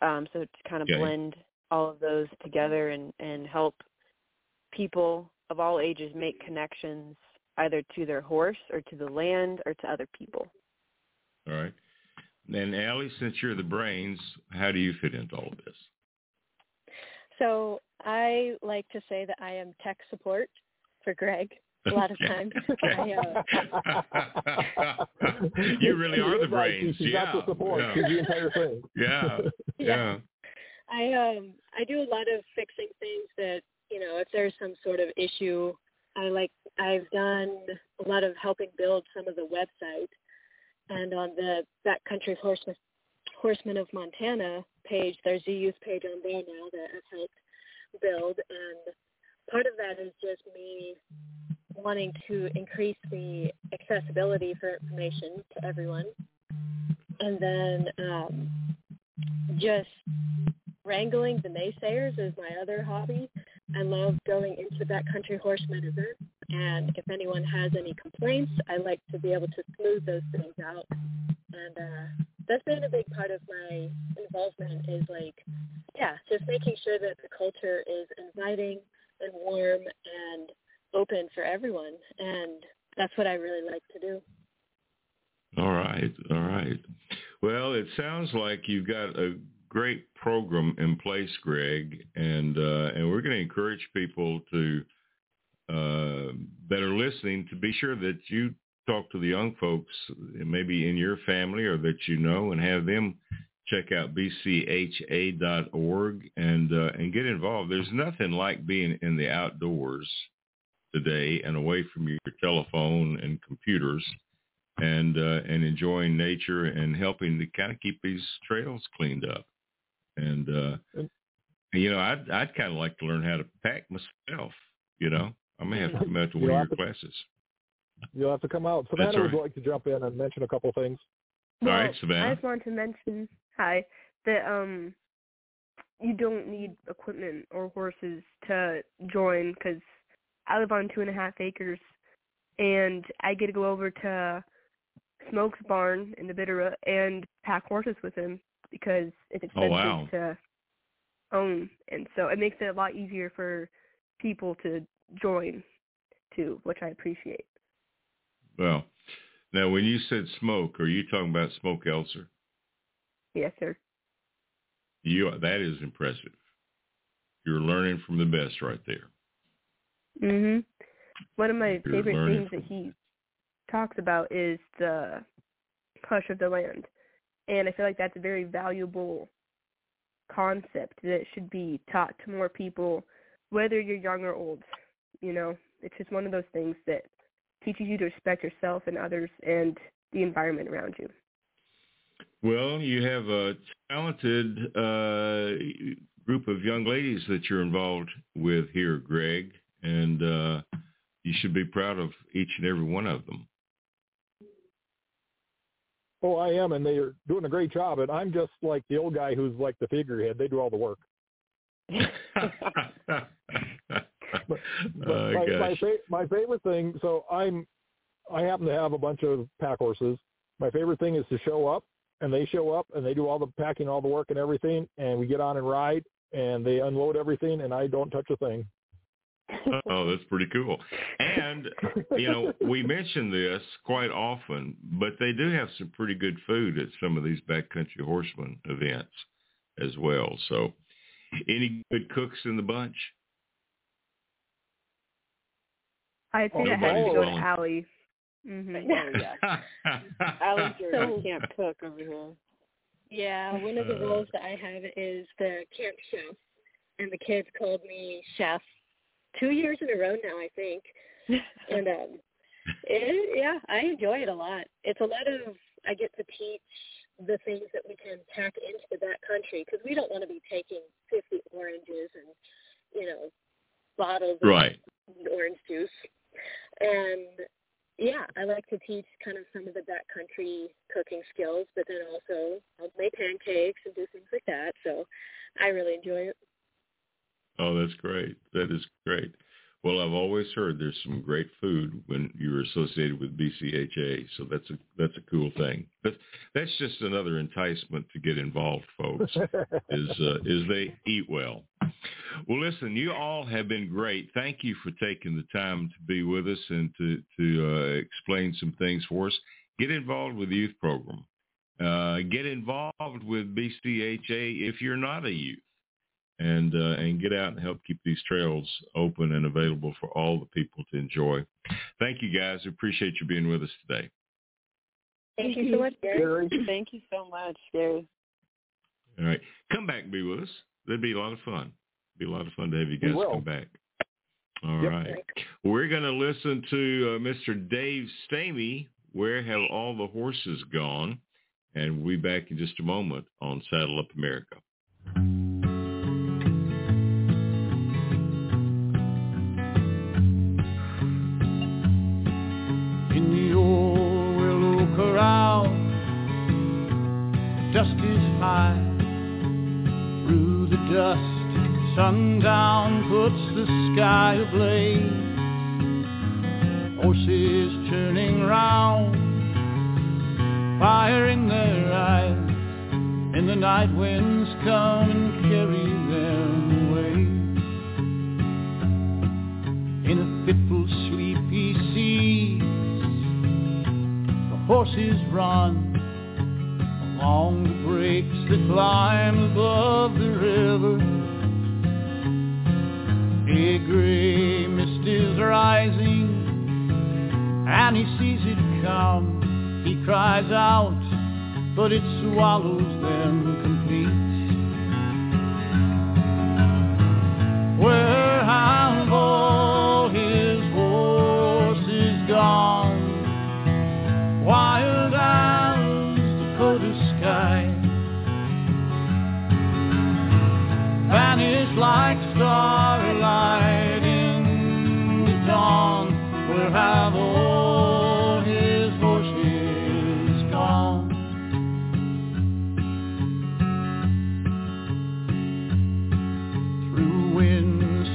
Um, so to kind of okay. blend all of those together and, and help people of all ages make connections either to their horse or to the land or to other people. All right. And Allie, since you're the brains, how do you fit into all of this? So I like to say that I am tech support for Greg. A lot of times. Okay. I, uh... you really are the brains. She yeah. got the support yeah. for the entire thing. Yeah. yeah. Yeah. I um I do a lot of fixing things that, you know, if there's some sort of issue, I like I've done a lot of helping build some of the website, and on the Backcountry Horsemen Horsemen of Montana page, there's a youth page on there now that I've helped build, and part of that is just me wanting to increase the accessibility for information to everyone, and then um, just wrangling the naysayers is my other hobby. I love going into Backcountry Horsemen events, and if anyone has any complaints, I like to be able to smooth those things out, and uh, that's been a big part of my involvement is like, yeah, just making sure that the culture is inviting and warm and open for everyone, and that's what I really like to do. All right, all right. Well, it sounds like you've got a great program in place, Greg, and uh, and we're going to encourage people to uh, that are listening to be sure that you talk to the young folks, maybe in your family or that you know, and have them check out b c h a dot org and uh, and get involved. There's nothing like being in the outdoors today and away from your telephone and computers, and uh, and enjoying nature and helping to kind of keep these trails cleaned up. And uh, you know, I'd I'd kind of like to learn how to pack myself. You know, I may have to come out to one of your classes. You'll have to come out. Savannah right. would like to jump in and mention a couple of things. Well, all right, Savannah. I just wanted to mention, hi, that um, you don't need equipment or horses to join, because I live on two and a half acres, and I get to go over to Smoke's barn in the Bitterroot and pack horses with him, because it's expensive oh, wow. to own. And so it makes it a lot easier for people to join, too, which I appreciate. Well, now when you said Smoke, are you talking about Smoke Elser? Yes, sir. You that is impressive. You're learning from the best right there. Mhm. One of my You're favorite things from... that he talks about is the hush of the land, and I feel like that's a very valuable concept that should be taught to more people, whether you're young or old. You know, it's just one of those things that teaches you to respect yourself and others and the environment around you. Well, you have a talented uh, group of young ladies that you're involved with here, Greg, and uh, you should be proud of each and every one of them. Oh, I am, and they are doing a great job, and I'm just like the old guy who's like the figurehead. They do all the work. But, but oh, my, my, fa- my favorite thing, so I'm, I happen to have a bunch of pack horses. My favorite thing is to show up, and they show up, and they do all the packing, all the work and everything, and we get on and ride, and they unload everything, and I don't touch a thing. Oh, that's pretty cool. And, you know, we mention this quite often, but they do have some pretty good food at some of these backcountry horsemen events as well. So any good cooks in the bunch? I think oh, I had to go to Allie. Mm-hmm. Oh, yeah. Allie's your camp cook over here. Yeah, one of the roles that I have is the camp chef, and the kids called me chef two years in a row now, I think. And, um, it, yeah, I enjoy it a lot. It's a lot of, I get to teach the things that we can pack into the backcountry, because we don't want to be taking fifty oranges and, you know, bottles right. of orange juice. And, yeah, I like to teach kind of some of the backcountry cooking skills, but then also I'll make pancakes and do things like that. So I really enjoy it. Oh, that's great. That is great. Well, I've always heard there's some great food when you're associated with B C H A, so that's a that's a cool thing. But that's just another enticement to get involved, folks, is uh, is they eat well. Well, listen, you all have been great. Thank you for taking the time to be with us and to, to uh, explain some things for us. Get involved with the youth program. Uh, get involved with B C H A if you're not a youth. And uh, and get out and help keep these trails open and available for all the people to enjoy. Thank you, guys. We appreciate you being with us today. Thank you so much, Gary. Thank you so much, Gary. All right. Come back and be with us. That'd be a lot of fun. It'd be a lot of fun to have you guys come back. All yep. right. We're going to listen to uh, Mister Dave Stamey, Where Have All the Horses Gone? And we'll be back in just a moment on Saddle Up America. Dust is high, through the dust, sundown puts the sky ablaze. Horses turning round, fire in their eyes, and the night winds come and carry them away. In a fitful he sees the horses run along the breaks that climb above the river. A gray mist is rising and he sees it come. He cries out, but it swallows them complete. Where have all his horses gone? Wild as Dakota sky, vanished like starlight in the dawn. Where have all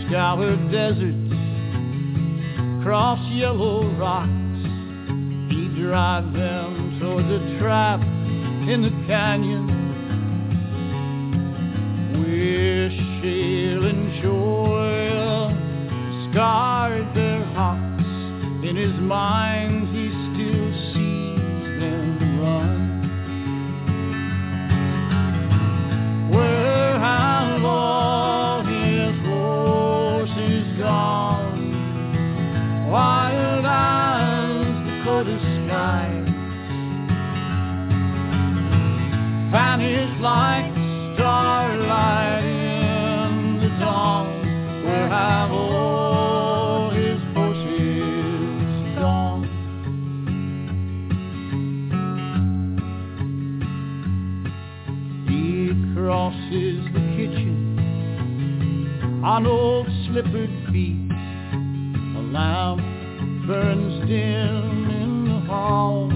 scoured deserts, cross yellow rocks, he drives them toward the trap in the canyon, where shale and shoal scarred their hocks. In his mind he still sees them run. Where have all wild eyes, Dakota skies, vanished like starlight in the dawn. Where have all his horses gone? He crosses the kitchen on old slippered feet. A lamp burns dim in the hall,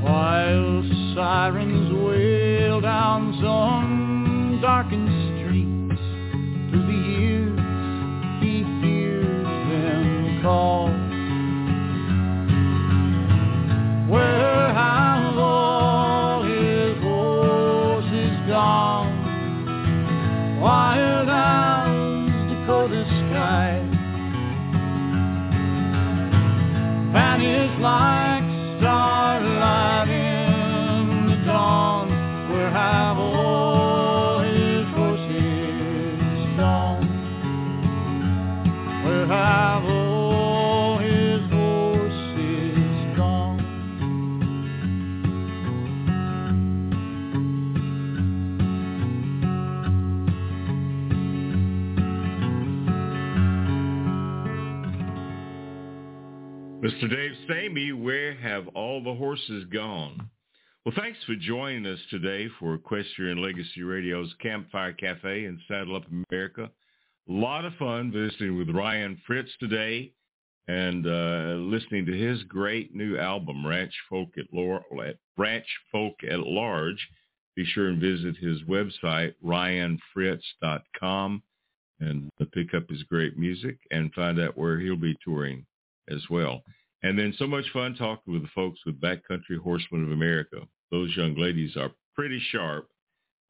while sirens wail down some darkened streets. Through the years he hears them call. Where have all his horses gone? Wild as Dakota sky, vanished like starlight in the dawn. Where have all his horses gone? Where have all his horses gone? Mister Dave Stamey, where have all the horses gone? Well, thanks for joining us today for Equestrian Legacy Radio's Campfire Cafe and Saddle Up America. A lot of fun visiting with Ryan Fritz today and uh, listening to his great new album, Ranch Folk at, Lor- Ranch Folk at Large. Be sure and visit his website, ryan fritz dot com, and pick up his great music and find out where he'll be touring as well. And then so much fun talking with the folks with Backcountry Horsemen of America. Those young ladies are pretty sharp,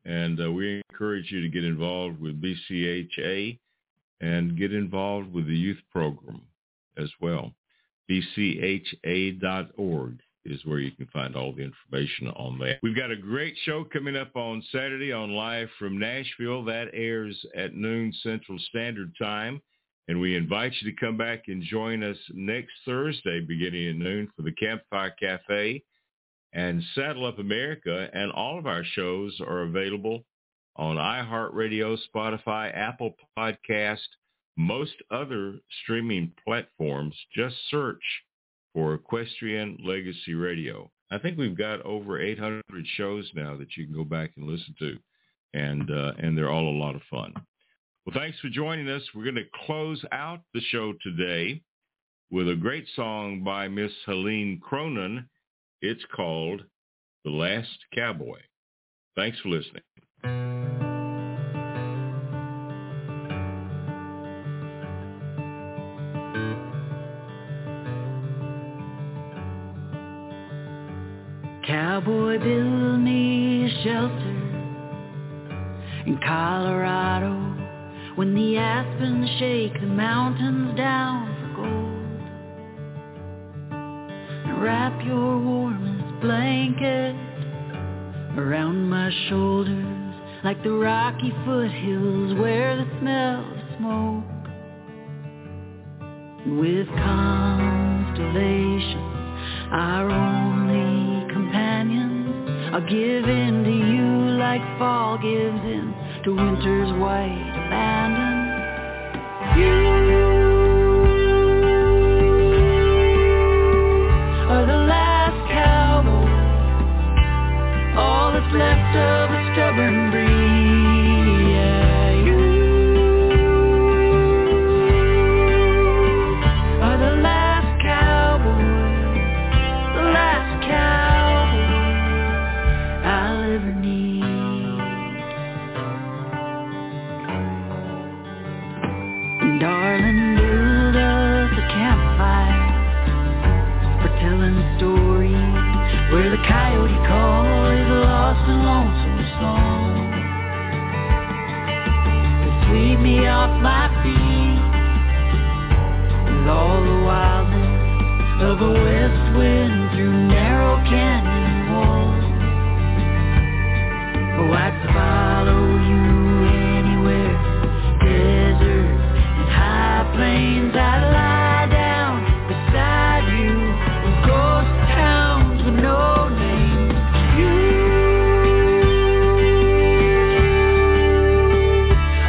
and uh, we encourage you to get involved with B C H A and get involved with the youth program as well. B C H A dot org is where you can find all the information on that. We've got a great show coming up on Saturday on Live from Nashville. That airs at noon Central Standard Time. And we invite you to come back and join us next Thursday beginning at noon for the Campfire Cafe and Saddle Up America. And all of our shows are available on iHeartRadio, Spotify, Apple Podcast, most other streaming platforms. Just search for Equestrian Legacy Radio. I think we've got over eight hundred shows now that you can go back and listen to, and uh, and they're all a lot of fun. Well, thanks for joining us. We're going to close out the show today with a great song by Miss Helene Cronin. It's called The Last Cowboy. Thanks for listening. Cowboy Bill needs shelter in Colorado, when the aspens shake the mountains down for gold. And wrap your warmest blanket around my shoulders, like the rocky foothills where the smell of smoke. And with constellations, our only companions, I'll give in to you like fall gives in to winter's white abandon. You are the last cowboy, all that's left of a stubborn breed. Yeah, you are the last cowboy, the last cowboy I'll ever need. Darling, build us a campfire for telling stories where the coyote call is a lost and lonesome song. To sweep me off my feet with all the wildness of a west wind through narrow canyon walls. Oh, I'd follow you anywhere, desert, high plains, I lie down beside you, in ghost towns with no name. You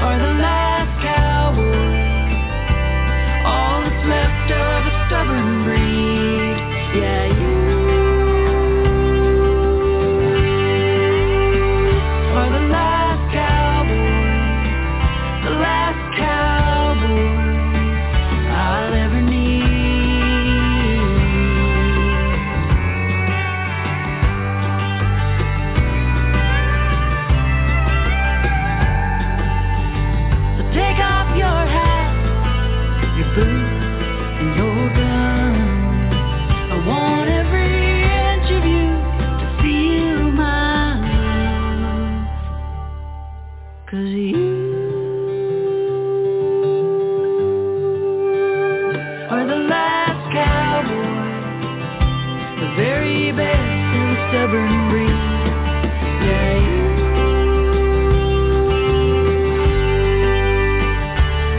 are the last cowboy, all that's left of a stubborn breed. Yeah, you are the last cowboy, the last cowboy I'll ever need. So take off your hat, your boots, and your gun. I want every inch of you to feel my love, 'cause you very best and stubborn breed. Yeah, you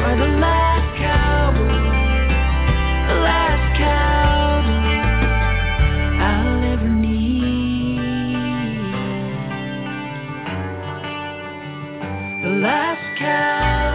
are the last cowboy, the last cowboy I'll ever need. The last cowboy.